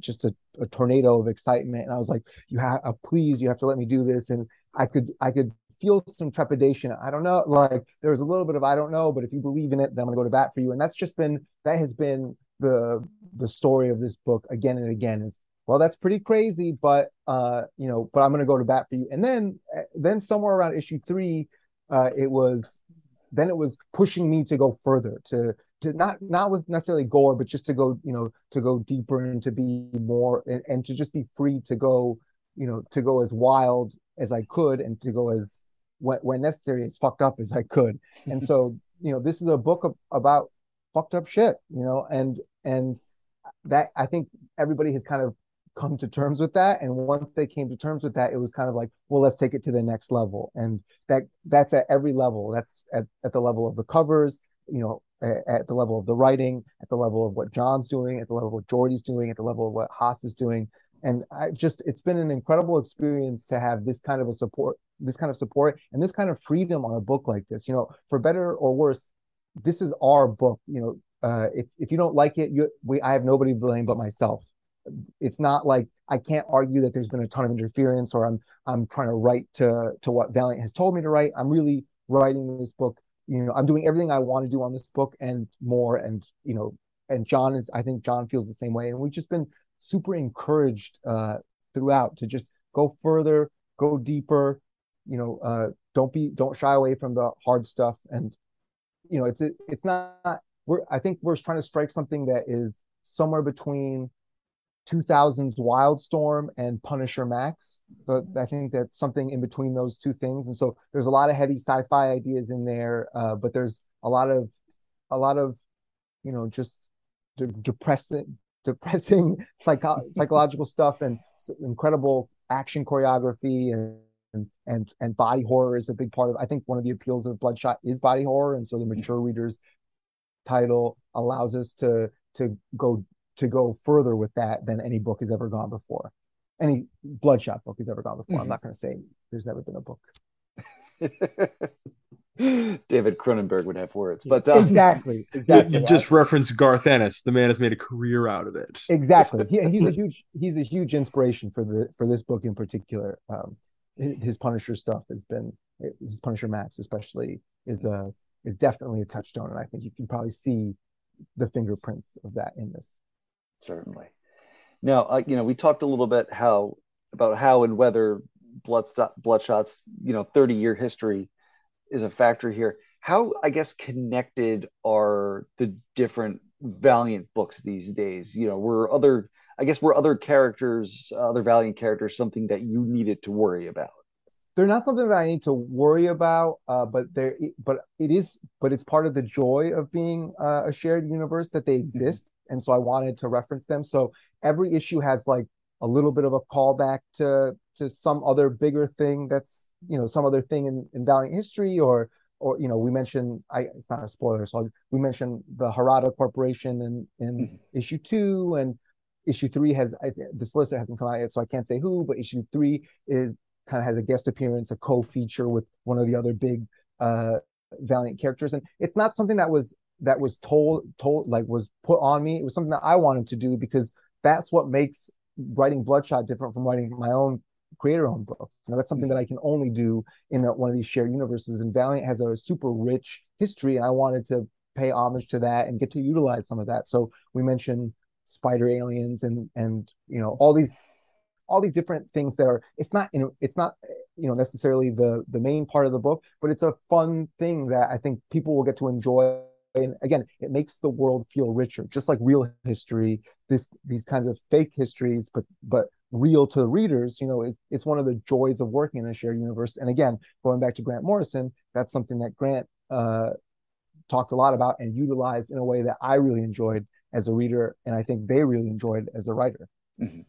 just a, a tornado of excitement, and I was like, you have uh, please you have to let me do this. And I could I could feel some trepidation. I don't know, like there was a little bit of I don't know, but if you believe in it, then I'm gonna go to bat for you. And that's just been that has been the the story of this book again and again is, well, that's pretty crazy, but uh you know but I'm gonna go to bat for you. And then then somewhere around issue three, uh it was then it was pushing me to go further, to to not not with necessarily gore, but just to go, you know, to go deeper and to be more, and, and to just be free to go, you know, to go as wild as I could, and to go as when, when necessary as fucked up as I could. And so, you know, this is a book of, about fucked up shit, you know, and and that I think everybody has kind of come to terms with that. And once they came to terms with that, it was kind of like, well, let's take it to the next level. And that that's at every level. That's at, at the level of the covers, you know, at, at the level of the writing, at the level of what John's doing, at the level of what Jordie's doing, at the level of what Haas is doing. And I just, it's been an incredible experience to have this kind of a support, this kind of support and this kind of freedom on a book like this, you know, for better or worse. This is our book, you know, uh, if, if you don't like it, you, we, I have nobody to blame but myself. It's not like I can't argue that there's been a ton of interference, or I'm I'm trying to write to to what Valiant has told me to write. I'm really writing this book, you know, I'm doing everything I want to do on this book and more. And, you know, and John is, I think John feels the same way. And we've just been super encouraged uh, throughout to just go further, go deeper, you know, uh, don't be, don't shy away from the hard stuff. And, you know, it's, it, it's not, we're, I think we're trying to strike something that is somewhere between two thousands Wildstorm and Punisher Max. So I think that's something in between those two things. And so there's a lot of heady sci-fi ideas in there, uh, but there's a lot of, a lot of, you know, just de- depressing, depressing psycho- psychological stuff, and incredible action choreography, and, and, and, and body horror is a big part of, I think one of the appeals of Bloodshot is body horror. And so the mature reader's title allows us to, to go to go further with that than any book has ever gone before. Any Bloodshot book has ever gone before. Mm-hmm. I'm not going to say there's never been a book. David Cronenberg would have words. But um, Exactly. exactly. You just referenced Garth Ennis. The man has made a career out of it. Exactly. He, he's a huge he's a huge inspiration for the for this book in particular. Um, his Punisher stuff has been, his Punisher Max especially, is a, is definitely a touchstone. And I think you can probably see the fingerprints of that in this. Certainly. Now, uh, you know, we talked a little bit how about how and whether Bloodshot, Bloodshot's, you know, thirty-year history is a factor here. How, I guess, connected are the different Valiant books these days? You know, were other, I guess, were other characters, uh, other Valiant characters, something that you needed to worry about? They're not something that I need to worry about, uh, but they're, but it is, but it's part of the joy of being uh, a shared universe that they exist. And so I wanted to reference them. So every issue has like a little bit of a callback to to some other bigger thing that's, you know, some other thing in, in Valiant history, or, or, you know, we mentioned, I, it's not a spoiler, so I'll, we mentioned the Harada Corporation in, in mm-hmm. issue two, and issue three has, I, this list hasn't come out yet, so I can't say who, but issue three is kind of has a guest appearance, a co-feature with one of the other big uh, Valiant characters. And it's not something that was that was told told like was put on me. It was something that I wanted to do, because that's what makes writing Bloodshot different from writing my own creator own book. You know, that's something that I can only do in a, one of these shared universes, and Valiant has a super rich history, and I wanted to pay homage to that and get to utilize some of that. So we mentioned spider aliens and and you know all these all these different things that are, it's not you know it's not you know necessarily the the main part of the book, but it's a fun thing that I think people will get to enjoy. And again, it makes the world feel richer, just like real history, this these kinds of fake histories, but but real to the readers. You know, it, it's one of the joys of working in a shared universe. And again, going back to Grant Morrison, that's something that Grant uh, talked a lot about and utilized in a way that I really enjoyed as a reader, and I think they really enjoyed as a writer. Mm-hmm.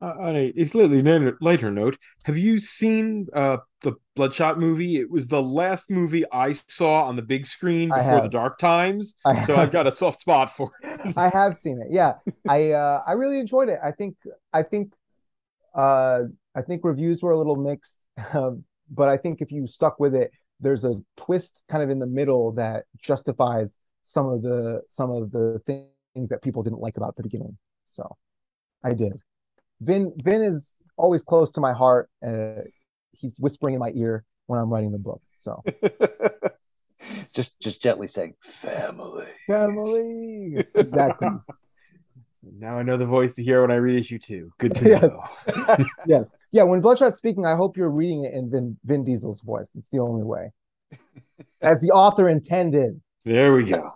Uh, on a slightly lighter note, have you seen uh, the Bloodshot movie? It was the last movie I saw on the big screen before the dark times, so I've got a soft spot for it. I have seen it. Yeah, I uh, I really enjoyed it. I think I think uh, I think reviews were a little mixed, uh, but I think if you stuck with it, there's a twist kind of in the middle that justifies some of the some of the things that people didn't like about the beginning. So I did. Vin Vin is always close to my heart. Uh, he's whispering in my ear when I'm writing the book. So, just just gently saying, "Family, family." Exactly. Now I know the voice to hear when I read issue two. Good to know. Yes. Yes, yeah. When Bloodshot's speaking, I hope you're reading it in Vin Vin Diesel's voice. It's the only way, as the author intended. There we go.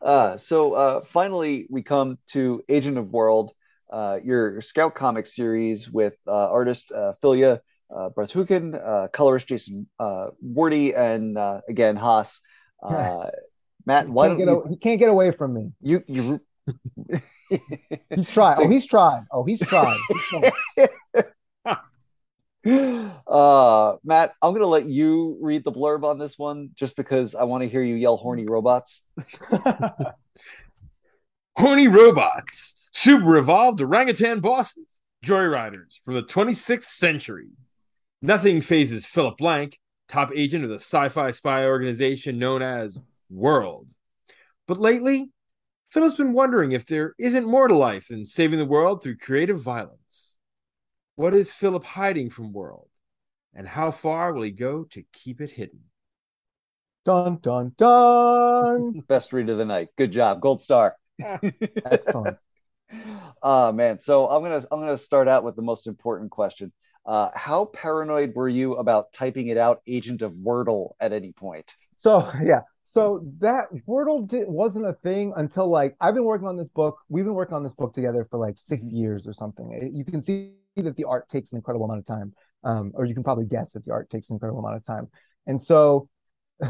uh, so uh, finally, we come to Agent of World, uh, your, your Scout Comics series with uh, artist uh, Filya uh, Bratukin, uh, colorist Jason uh, Wardy, and uh, again, Haas. Uh, Matt, he why don't you... a, he can't get away from me? You, you. he's tried. Oh, he's tried. Oh, he's tried. He's tried. uh, Matt, I'm going to let you read the blurb on this one, just because I want to hear you yell "horny robots." Horny robots, super evolved orangutan bosses, joyriders from the twenty-sixth century. Nothing phases Philip Blank, top agent of the sci-fi spy organization known as World. But lately, Philip's been wondering if there isn't more to life than saving the world through creative violence. What is Philip hiding from World, and how far will he go to keep it hidden? Dun, dun, dun. Best read of the night. Good job. Gold star. Excellent. Oh, man. So I'm going to I'm going to start out with the most important question. Uh, how paranoid were you about typing it out, Agent of Wordle, at any point? So, yeah. So that Wordle did, wasn't a thing until, like, I've been working on this book. We've been working on this book together for like six years or something. It, you can see that the art takes an incredible amount of time, um, or you can probably guess that the art takes an incredible amount of time. And so,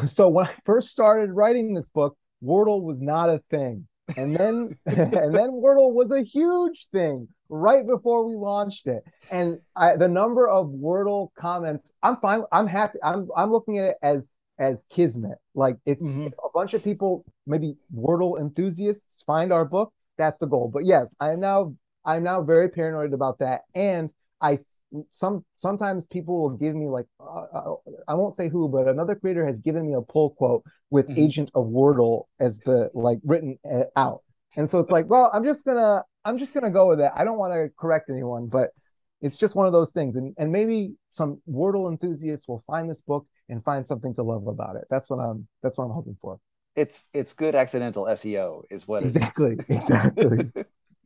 so when I first started writing this book, Wordle was not a thing. And then, and then Wordle was a huge thing right before we launched it. And I, the number of Wordle comments, I'm fine. I'm happy. I'm, I'm looking at it as, as kismet. Like, it's mm-hmm. a bunch of people, maybe Wordle enthusiasts, find our book. That's the goal. But yes, I am now I'm now very paranoid about that. And I some sometimes people will give me, like, uh, I won't say who, but another creator has given me a pull quote with mm-hmm. Agent of Wordle as the, like, written out. And so it's like, well, I'm just gonna I'm just gonna go with that. I don't want to correct anyone, but it's just one of those things. And and maybe some Wordle enthusiasts will find this book and find something to love about it. That's what I'm. That's what I'm hoping for. It's it's good accidental S E O is what exactly it is. exactly.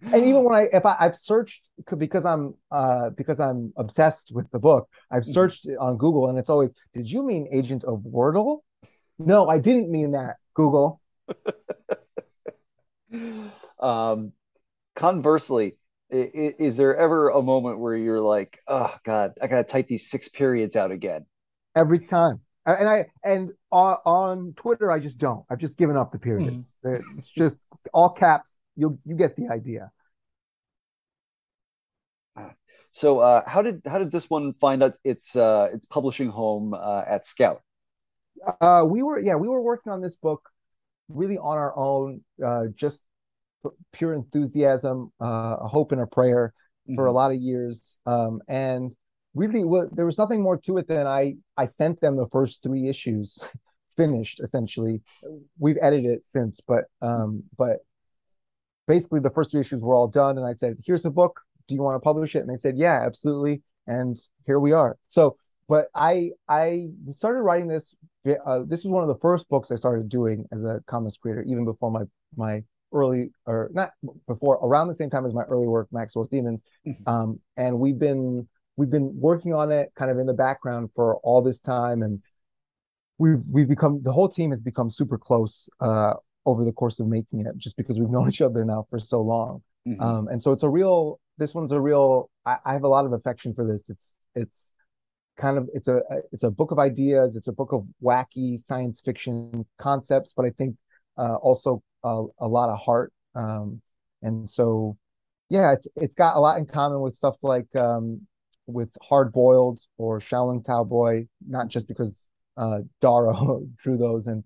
And even when I if I, I've searched because I'm uh, because I'm obsessed with the book, I've searched it on Google, and it's always, did you mean Agent of Wordle? No, I didn't mean that, Google. um, conversely, is, is there ever a moment where you're like, oh God, I gotta type these six periods out again? Every time. And I and on, on Twitter, I just don't. I've just given up the periods. Mm-hmm. It's just all caps. You you get the idea. So uh, how did how did this one find out its uh, its publishing home uh, at Scout? Uh, we were yeah we were working on this book really on our own, uh, just pure enthusiasm, uh, a hope and a prayer mm-hmm. for a lot of years, um, and. Really, well, there was nothing more to it than I, I sent them the first three issues finished, essentially. We've edited it since, but um, but basically the first three issues were all done. And I said, here's a book. Do you want to publish it? And they said, yeah, absolutely. And here we are. So, but I I started writing this. Uh, this was one of the first books I started doing as a comics creator, even before my my early, or not before, around the same time as my early work, Maxwell's Demons. Mm-hmm. Um, and we've been... We've been working on it kind of in the background for all this time, and we've we've become the whole team has become super close uh, over the course of making it, just because we've known each other now for so long. Mm-hmm. Um, and so it's a real. This one's a real. I, I have a lot of affection for this. It's it's kind of it's a it's a book of ideas. It's a book of wacky science fiction concepts, but I think uh, also a, a lot of heart. Um, and so yeah, it's it's got a lot in common with stuff like. Um, with Hard Boiled or Shaolin Cowboy, not just because uh, Darrow drew those, and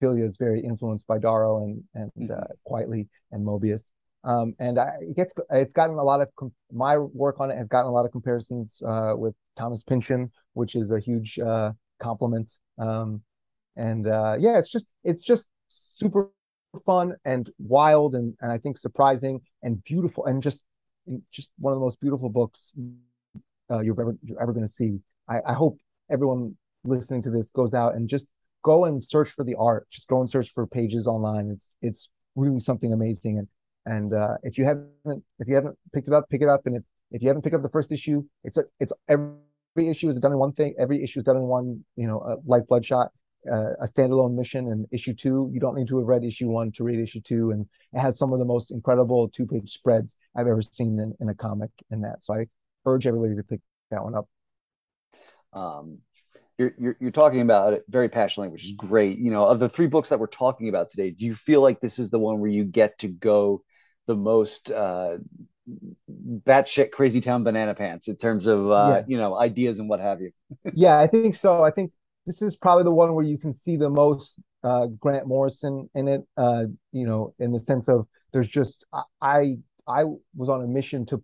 Filya is very influenced by Darrow and and uh, Quietly and Mobius. Um, and I, it gets it's gotten a lot of com- my work on it has gotten a lot of comparisons uh, with Thomas Pynchon, which is a huge uh, compliment. Um, and uh, yeah, it's just it's just super fun and wild and and I think surprising and beautiful and just just one of the most beautiful books. Uh, you're ever you're ever going to see. I, I hope everyone listening to this goes out and just go and search for the art. Just go and search for pages online. It's it's really something amazing. And and uh, if you haven't if you haven't picked it up, pick it up. And if, if you haven't picked up the first issue, it's a, it's every issue is done in one thing. Every issue is done in one. You know, uh, like Bloodshot. uh, a standalone mission in issue two. You don't need to have read issue one to read issue two. And it has some of the most incredible two-page spreads I've ever seen in, in a comic in that. So I urge everybody to pick that one up. Um, you're, you're, you're talking about it very passionately, which is great. You know, of the three books that we're talking about today, do you feel like this is the one where you get to go the most uh, batshit crazy town banana pants in terms of, uh, yeah. you know, ideas and what have you? Yeah, I think so. I think this is probably the one where you can see the most uh, Grant Morrison in it, uh, you know, in the sense of there's just, I, I was on a mission to,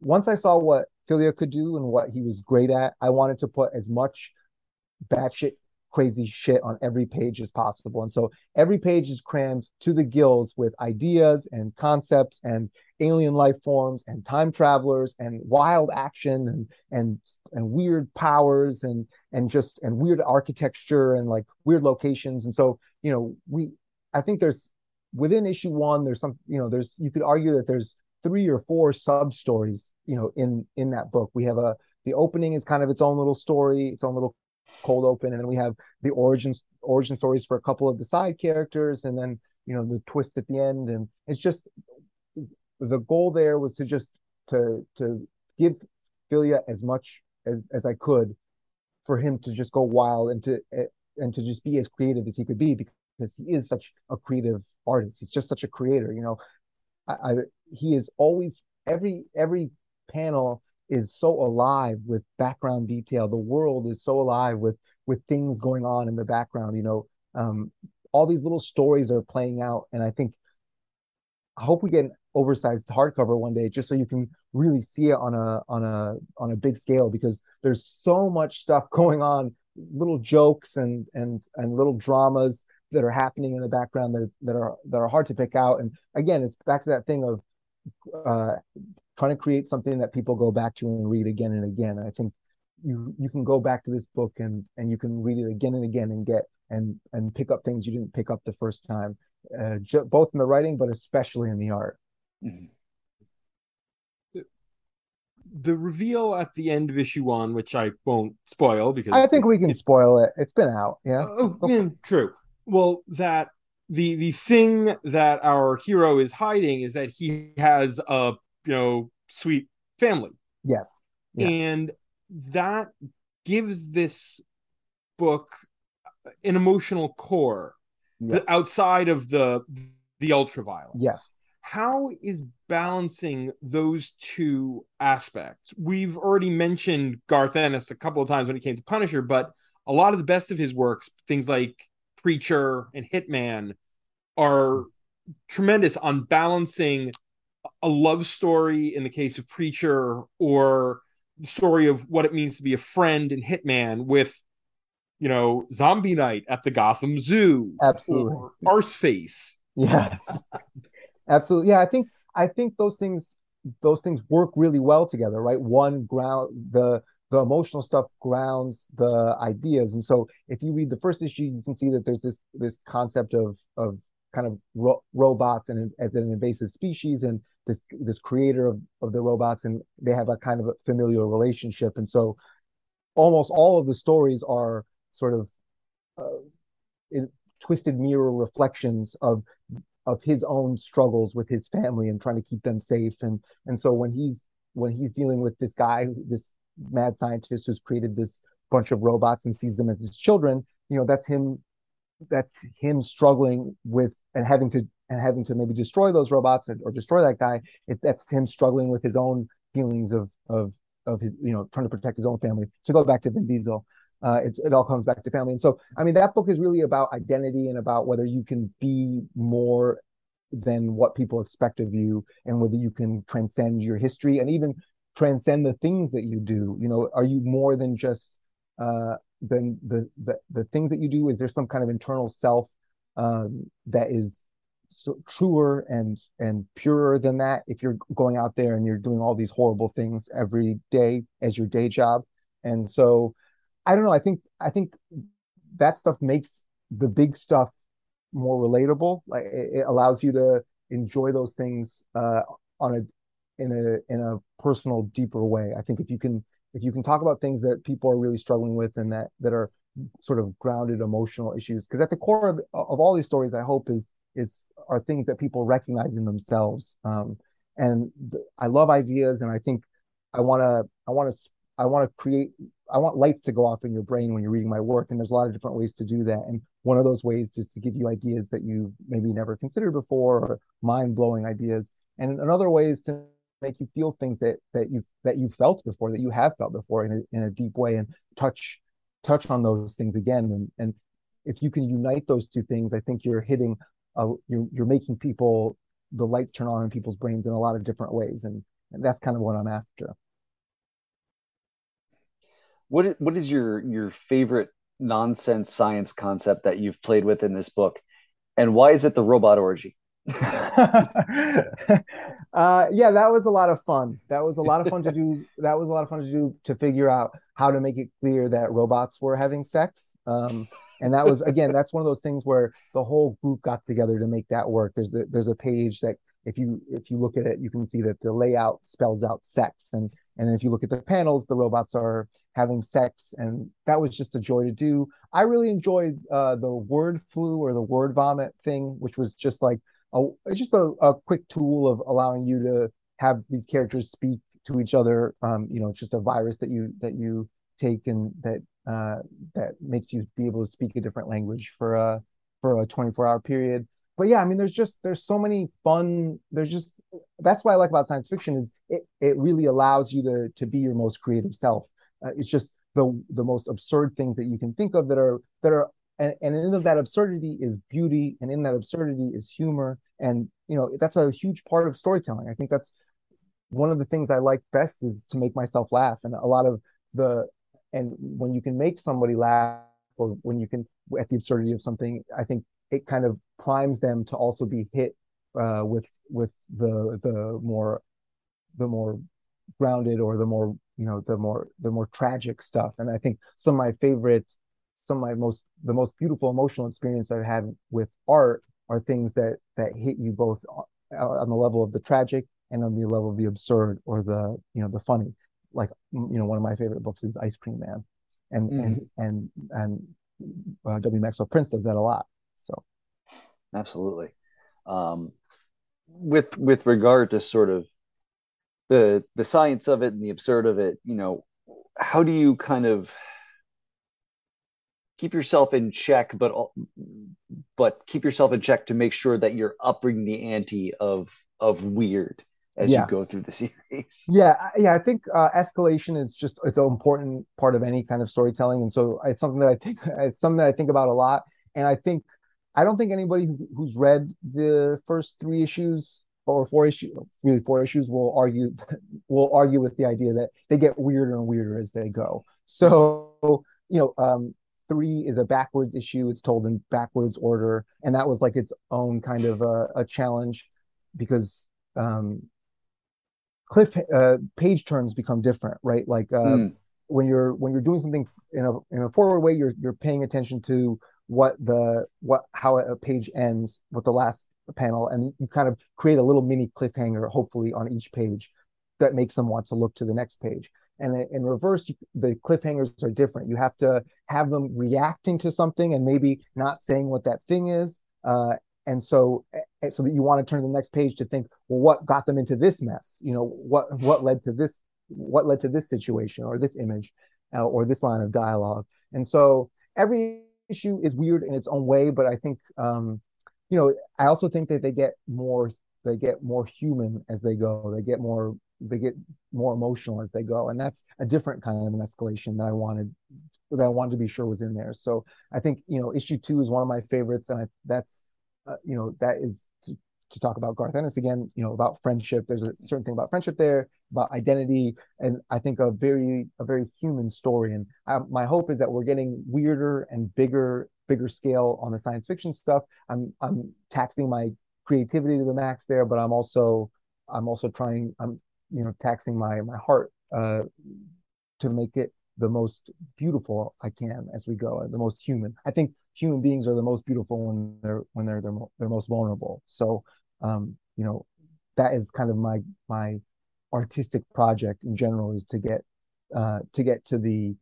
once I saw what Filya could do and what he was great at, I wanted to put as much batshit crazy shit on every page as possible. And so every page is crammed to the gills with ideas and concepts and alien life forms and time travelers and wild action and and and weird powers and and just and weird architecture and like weird locations. And so, you know, we I think there's within issue one, there's some, you know, there's you could argue that there's three or four sub stories, you know, in in that book. We have a the opening is kind of its own little story, its own little cold open, and then we have the origins origin stories for a couple of the side characters, and then, you know, the twist at the end. And it's just the goal there was to just to to give Filya as much as, as I could for him to just go wild and to and to just be as creative as he could be, because he is such a creative artist. He's just such a creator, you know. I, I he is always every every panel is so alive with background detail. The world is so alive with with things going on in the background, you know. Um, all these little stories are playing out, and I think I hope we get an oversized hardcover one day, just so you can really see it on a on a on a big scale, because there's so much stuff going on, little jokes and and and little dramas that are happening in the background that that are that are hard to pick out. And again, it's back to that thing of uh, trying to create something that people go back to and read again and again. I think you you can go back to this book and and you can read it again and again and get and and pick up things you didn't pick up the first time, uh, ju- both in the writing but especially in the art. Mm-hmm. The, the reveal at the end of issue one, which I won't spoil because I think we can it, spoil it. It's been out, yeah. Oh, okay. yeah true. Well, that the the thing that our hero is hiding is that he has a you know sweet family. Yes. Yeah. And that gives this book an emotional core, yeah, outside of the the ultraviolence. Yes. How is balancing those two aspects? We've already mentioned Garth Ennis a couple of times when it came to Punisher, but a lot of the best of his works, things like Preacher and Hitman, are tremendous on balancing a love story in the case of Preacher, or the story of what it means to be a friend in Hitman, with, you know, Zombie Night at the Gotham Zoo. Absolutely. Or Arseface. Yes. Absolutely. Yeah, I think I think those things those things work really well together, right? One ground the the emotional stuff grounds the ideas. And so if you read the first issue, you can see that there's this this concept of of kind of ro- robots and as an invasive species, and this this creator of, of the robots, and they have a kind of a familial relationship. And so almost all of the stories are sort of uh, in, twisted mirror reflections of of his own struggles with his family and trying to keep them safe. And and so when he's when he's dealing with this guy, this mad scientist who's created this bunch of robots and sees them as his children, you know, that's him that's him struggling with and having to and having to maybe destroy those robots or, or destroy that guy. It, that's him struggling with his own feelings of of of his, you know, trying to protect his own family. To go back to Vin Diesel, Uh, it, it all comes back to family. And so, I mean, that book is really about identity and about whether you can be more than what people expect of you, and whether you can transcend your history and even transcend the things that you do. You know, are you more than just uh, than the, the the things that you do? Is there some kind of internal self um, that is so truer and and purer than that? If you're going out there and you're doing all these horrible things every day as your day job. And so, I don't know. I think I think that stuff makes the big stuff more relatable. Like it, it allows you to enjoy those things uh, on a in a in a personal, deeper way. I think if you can if you can talk about things that people are really struggling with and that that are sort of grounded emotional issues, because at the core of, of all these stories, I hope, is is are things that people recognize in themselves. Um, and I love ideas, and I think I want to I want to I want to create I want lights to go off in your brain when you're reading my work, and there's a lot of different ways to do that. And one of those ways is to give you ideas that you maybe never considered before, or mind-blowing ideas. And another way is to make you feel things that that you that you felt before, that you have felt before in a, in a deep way, and touch touch on those things again. And, and if you can unite those two things, I think you're hitting uh, you're you're making people, the lights turn on in people's brains in a lot of different ways, and, and that's kind of what I'm after. What what is your your favorite nonsense science concept that you've played with in this book, and why is it the robot orgy? uh, yeah, that was a lot of fun. That was a lot of fun to do. That was a lot of fun to do to figure out how to make it clear that robots were having sex. Um, and that was, again, that's one of those things where the whole group got together to make that work. There's the, there's a page that if you if you look at it, you can see that the layout spells out sex, and and if you look at the panels, the robots are having sex, and that was just a joy to do. I really enjoyed uh, the word flu or the word vomit thing, which was just like a just a, a quick tool of allowing you to have these characters speak to each other. Um, you know, it's just a virus that you that you take, and that uh, that makes you be able to speak a different language for a for a twenty-four hour period. But yeah, I mean, there's just there's so many fun. There's just that's what I like about science fiction, is it it really allows you to to be your most creative self. Uh, it's just the the most absurd things that you can think of that are that are and, and in that absurdity is beauty, and in that absurdity is humor, and you know that's a huge part of storytelling. I think that's one of the things I like best, is to make myself laugh, and a lot of the and when you can make somebody laugh, or when you can at the absurdity of something, I think it kind of primes them to also be hit uh, with with the the more the more grounded, or the more you know the more the more tragic stuff. And I think some of my favorite some of my most the most beautiful emotional experience I've had with art are things that that hit you both on the level of the tragic and on the level of the absurd, or the you know the funny. Like you know one of my favorite books is Ice Cream Man, and mm. and and and uh, W. Maxwell Prince does that a lot. So absolutely. Um, with with regard to sort of the the science of it and the absurd of it, you know, how do you kind of keep yourself in check, but but keep yourself in check to make sure that you're upping the ante of of weird as yeah. you go through the series? Yeah, yeah, I think uh, escalation is just it's an important part of any kind of storytelling, and so it's something that I think it's something that I think about a lot. And I think I don't think anybody who, who's read the first three issues or four issues, really four issues, will argue will argue with the idea that they get weirder and weirder as they go. So you know, um, three is a backwards issue; it's told in backwards order, and that was like its own kind of a, a challenge, because um, cliff uh, page turns become different, right? Like uh, mm. when you're when you're doing something in a in a forward way, you're you're paying attention to what the what how a page ends with the last panel, and you kind of create a little mini cliffhanger hopefully on each page that makes them want to look to the next page. And in reverse, the cliffhangers are different. You have to have them reacting to something and maybe not saying what that thing is, uh and so so that you want to turn to the next page to think, well, what got them into this mess, you know what what led to this what led to this situation, or this image, uh, or this line of dialogue. And so every issue is weird in its own way, but I think um you know I also think that they get more they get more human as they go. They get more they get more emotional as they go, and that's a different kind of an escalation that I wanted that I wanted to be sure was in there. So I think you know issue two is one of my favorites, and I, that's uh, you know that is to, to talk about Garth Ennis again, you know about friendship. There's a certain thing about friendship there, about identity, and I think a very a very human story. And I, my hope is that we're getting weirder and bigger bigger scale on the science fiction stuff. I'm I'm taxing my creativity to the max there, but I'm also I'm also trying I'm you know taxing my my heart uh, to make it the most beautiful I can as we go, and the most human. I think human beings are the most beautiful when they're when they're they're, they're most vulnerable. So um, you know that is kind of my my artistic project in general, is to get uh, to get to the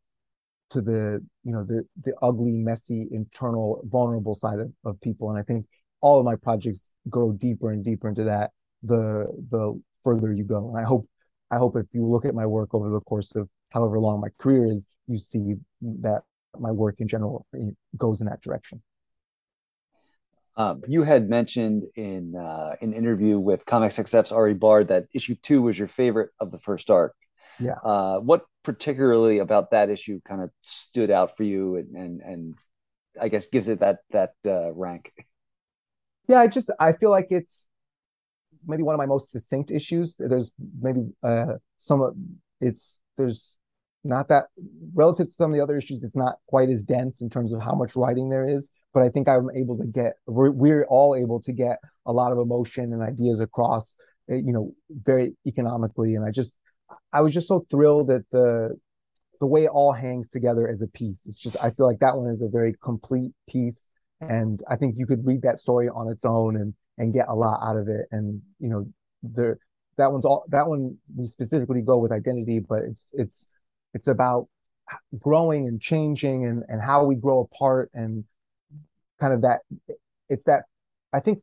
to the, you know, the the ugly, messy, internal, vulnerable side of, of people. And I think all of my projects go deeper and deeper into that the the further you go. And I hope I hope if you look at my work over the course of however long my career is, you see that my work in general goes in that direction. Um, you had mentioned in uh, an interview with Comics X F's Ari Bard that issue two was your favorite of the first arc. Yeah. Uh, what particularly about that issue kind of stood out for you, and and, and I guess gives it that that uh, rank? Yeah, I just I feel like it's maybe one of my most succinct issues. There's maybe uh, some of it's there's not that relative to some of the other issues. It's not quite as dense in terms of how much writing there is. But I think I'm able to get, we're, we're all able to get a lot of emotion and ideas across, you know, very economically. And I just, I was just so thrilled at the the way it all hangs together as a piece. It's just, I feel like that one is a very complete piece. And I think you could read that story on its own and and get a lot out of it. And, you know, there that one's all, that one, we specifically go with identity, but it's, it's, it's about growing and changing and, and how we grow apart and, kind of that it's that I think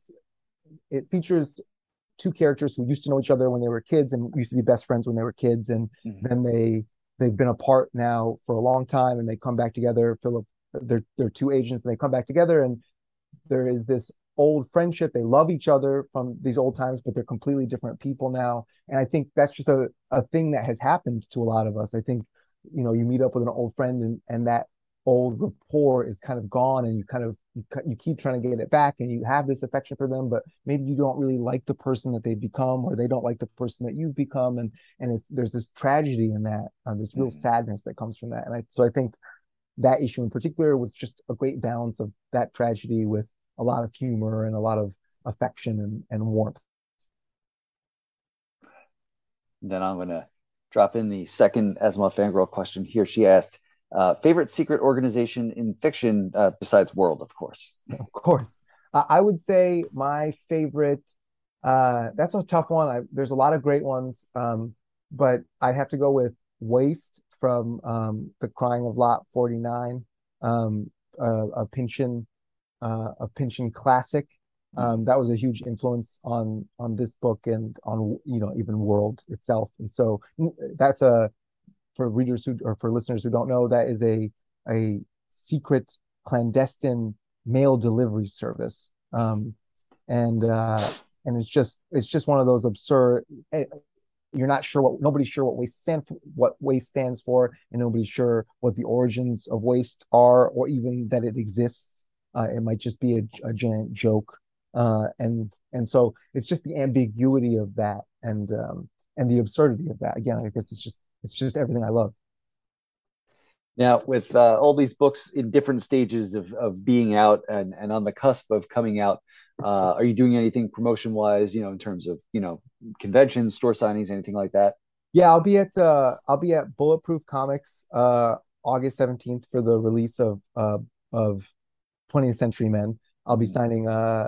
it features two characters who used to know each other when they were kids and used to be best friends when they were kids, and mm-hmm. then they they've been apart now for a long time, and they come back together. Philip, they're they're two agents, and they come back together, and there is this old friendship. They love each other from these old times, but they're completely different people now. And I think that's just a, a thing that has happened to a lot of us. I think, you know, you meet up with an old friend and and that old rapport is kind of gone, and you kind of you keep trying to get it back, and you have this affection for them, but maybe you don't really like the person that they've become, or they don't like the person that you've become, and and it's, there's this tragedy in that, uh, this real mm-hmm. sadness that comes from that. And I, so I think that issue in particular was just a great balance of that tragedy with a lot of humor and a lot of affection and, and warmth. Then I'm going to drop in the second Asimov fangirl question here. She asked, Uh, favorite secret organization in fiction, uh, besides World, of course. Of course. Uh, I would say my favorite, uh, that's a tough one. I, there's a lot of great ones, um, but I'd have to go with Waste from um, The Crying of Lot forty-nine, um, uh, a Pynchon uh, a Pynchon classic. Um, that was a huge influence on on this book and on, you know, even World itself. And so that's a For readers who or for listeners who don't know, that is a a secret clandestine mail delivery service, um, and uh, and it's just it's just one of those absurd. You're not sure what nobody's sure what waste stand what waste stands for, and nobody's sure what the origins of waste are, or even that it exists. Uh, it might just be a, a giant joke, uh, and and so it's just the ambiguity of that and um, and the absurdity of that. Again, I guess it's just. It's just everything I love. Now, with uh, all these books in different stages of, of being out and, and on the cusp of coming out, uh, are you doing anything promotion-wise? You know, in terms of you know conventions, store signings, anything like that? Yeah, I'll be at uh, I'll be at Bulletproof Comics uh, August seventeenth for the release of uh, of twentieth Century Men. I'll be signing. Uh,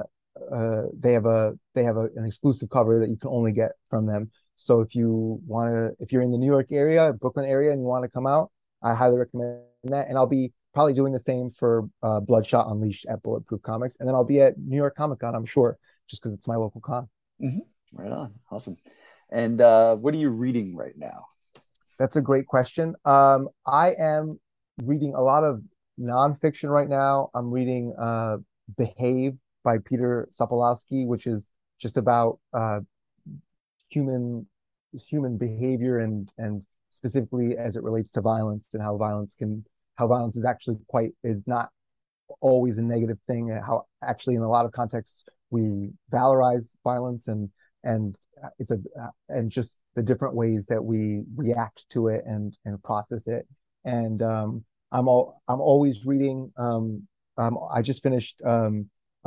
uh, they have a they have a, an exclusive cover that you can only get from them. So if you want to, if you're in the New York area, Brooklyn area, and you want to come out, I highly recommend that. And I'll be probably doing the same for uh, Bloodshot Unleashed at Bulletproof Comics. And then I'll be at New York Comic Con, I'm sure, just because it's my local con. Mm-hmm. Right on. Awesome. And uh, what are you reading right now? That's a great question. Um, I am reading a lot of nonfiction right now. I'm reading uh, Behave by Peter Sokolowski, which is just about uh, human... human behavior and and specifically as it relates to violence and how violence can how violence is actually quite is not always a negative thing, and how actually in a lot of contexts we valorize violence and and it's a and just the different ways that we react to it and and process it. And um I'm all I'm always reading um um I just finished um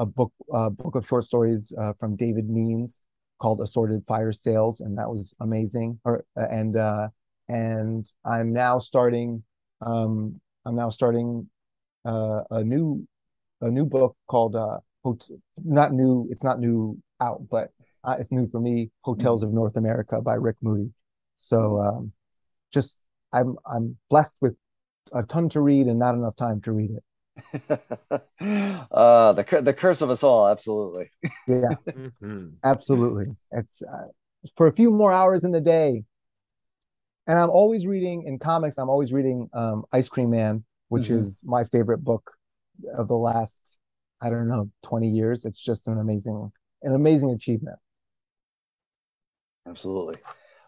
a book a book of short stories uh, from David Means called Assorted Fire Sales, and that was amazing. Or, and uh, and I'm now starting um, I'm now starting uh, a new a new book called uh, Hot- not new it's not new out but uh, it's new for me, Hotels of North America by Rick Moody. So um, just I'm I'm blessed with a ton to read and not enough time to read it. uh the the curse of us all, absolutely. Yeah, mm-hmm. Absolutely. It's uh, for a few more hours in the day, and I'm always reading in comics. I'm always reading um, Ice Cream Man, which mm-hmm. is my favorite book of the last, I don't know, twenty years. It's just an amazing, an amazing achievement. Absolutely.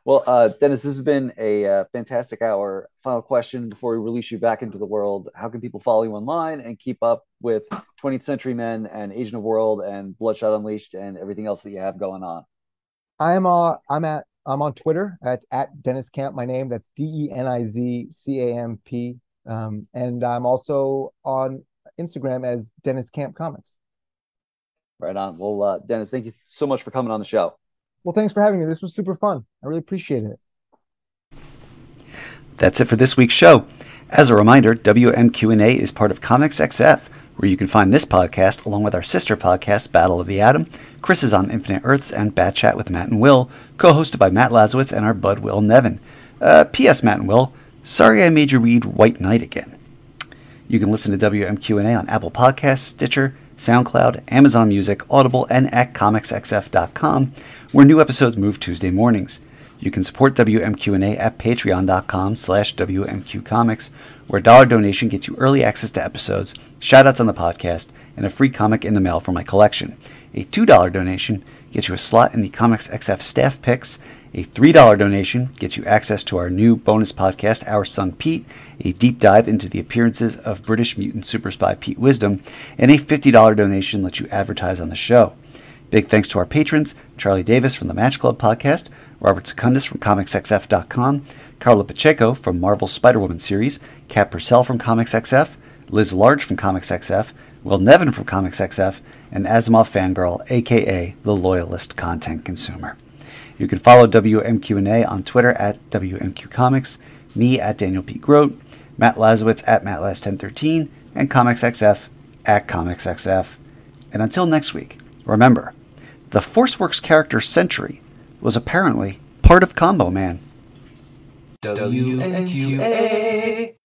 Well, uh, Deniz, this has been a uh, fantastic hour. Final question before we release you back into the world. How can people follow you online and keep up with twentieth Century Men and Agent of World and Bloodshot Unleashed and everything else that you have going on? I'm uh, I'm at I'm on Twitter at, at Deniz Camp, my name. That's D E N I Z C A M P. Um, and I'm also on Instagram as Deniz Camp Comics. Right on. Well, uh, Deniz, thank you so much for coming on the show. Well, thanks for having me. This was super fun. I really appreciate it. That's it for this week's show. As a reminder, W M Q A is part of Comics X F, where you can find this podcast along with our sister podcast, Battle of the Atom, Chris is on Infinite Earths, and Bat Chat with Matt and Will, co-hosted by Matt Lazowitz and our bud Will Nevin. Uh, P S. Matt and Will, sorry I made you read White Knight again. You can listen to W M Q A on Apple Podcasts, Stitcher, SoundCloud, Amazon Music, Audible, and at comics X F dot com, where new episodes move Tuesday mornings. You can support W M Q A at patreon dot com slash W M Q comics, where a dollar donation gets you early access to episodes, shoutouts on the podcast, and a free comic in the mail from my collection. A two dollar donation gets you a slot in the Comics X F staff picks. A three dollar donation gets you access to our new bonus podcast, Our Son Pete, a deep dive into the appearances of British mutant super spy Pete Wisdom, and a fifty dollar donation lets you advertise on the show. Big thanks to our patrons, Charlie Davis from the Match Club podcast, Robert Secundus from comics X F dot com, Carla Pacheco from Marvel's Spider-Woman series, Kat Purcell from Comics X F, Liz Large from Comics X F, Will Nevin from Comics X F, and Asimov Fangirl, a k a the Loyalist Content Consumer. You can follow W M Q A on Twitter at W M Q Comics, me at Daniel P. Grote, Matt Lazowitz at Matt Laz ten thirteen, and ComicsXF at ComicsXF. And until next week, remember, the ForceWorks character Sentry was apparently part of Combo Man. W M Q A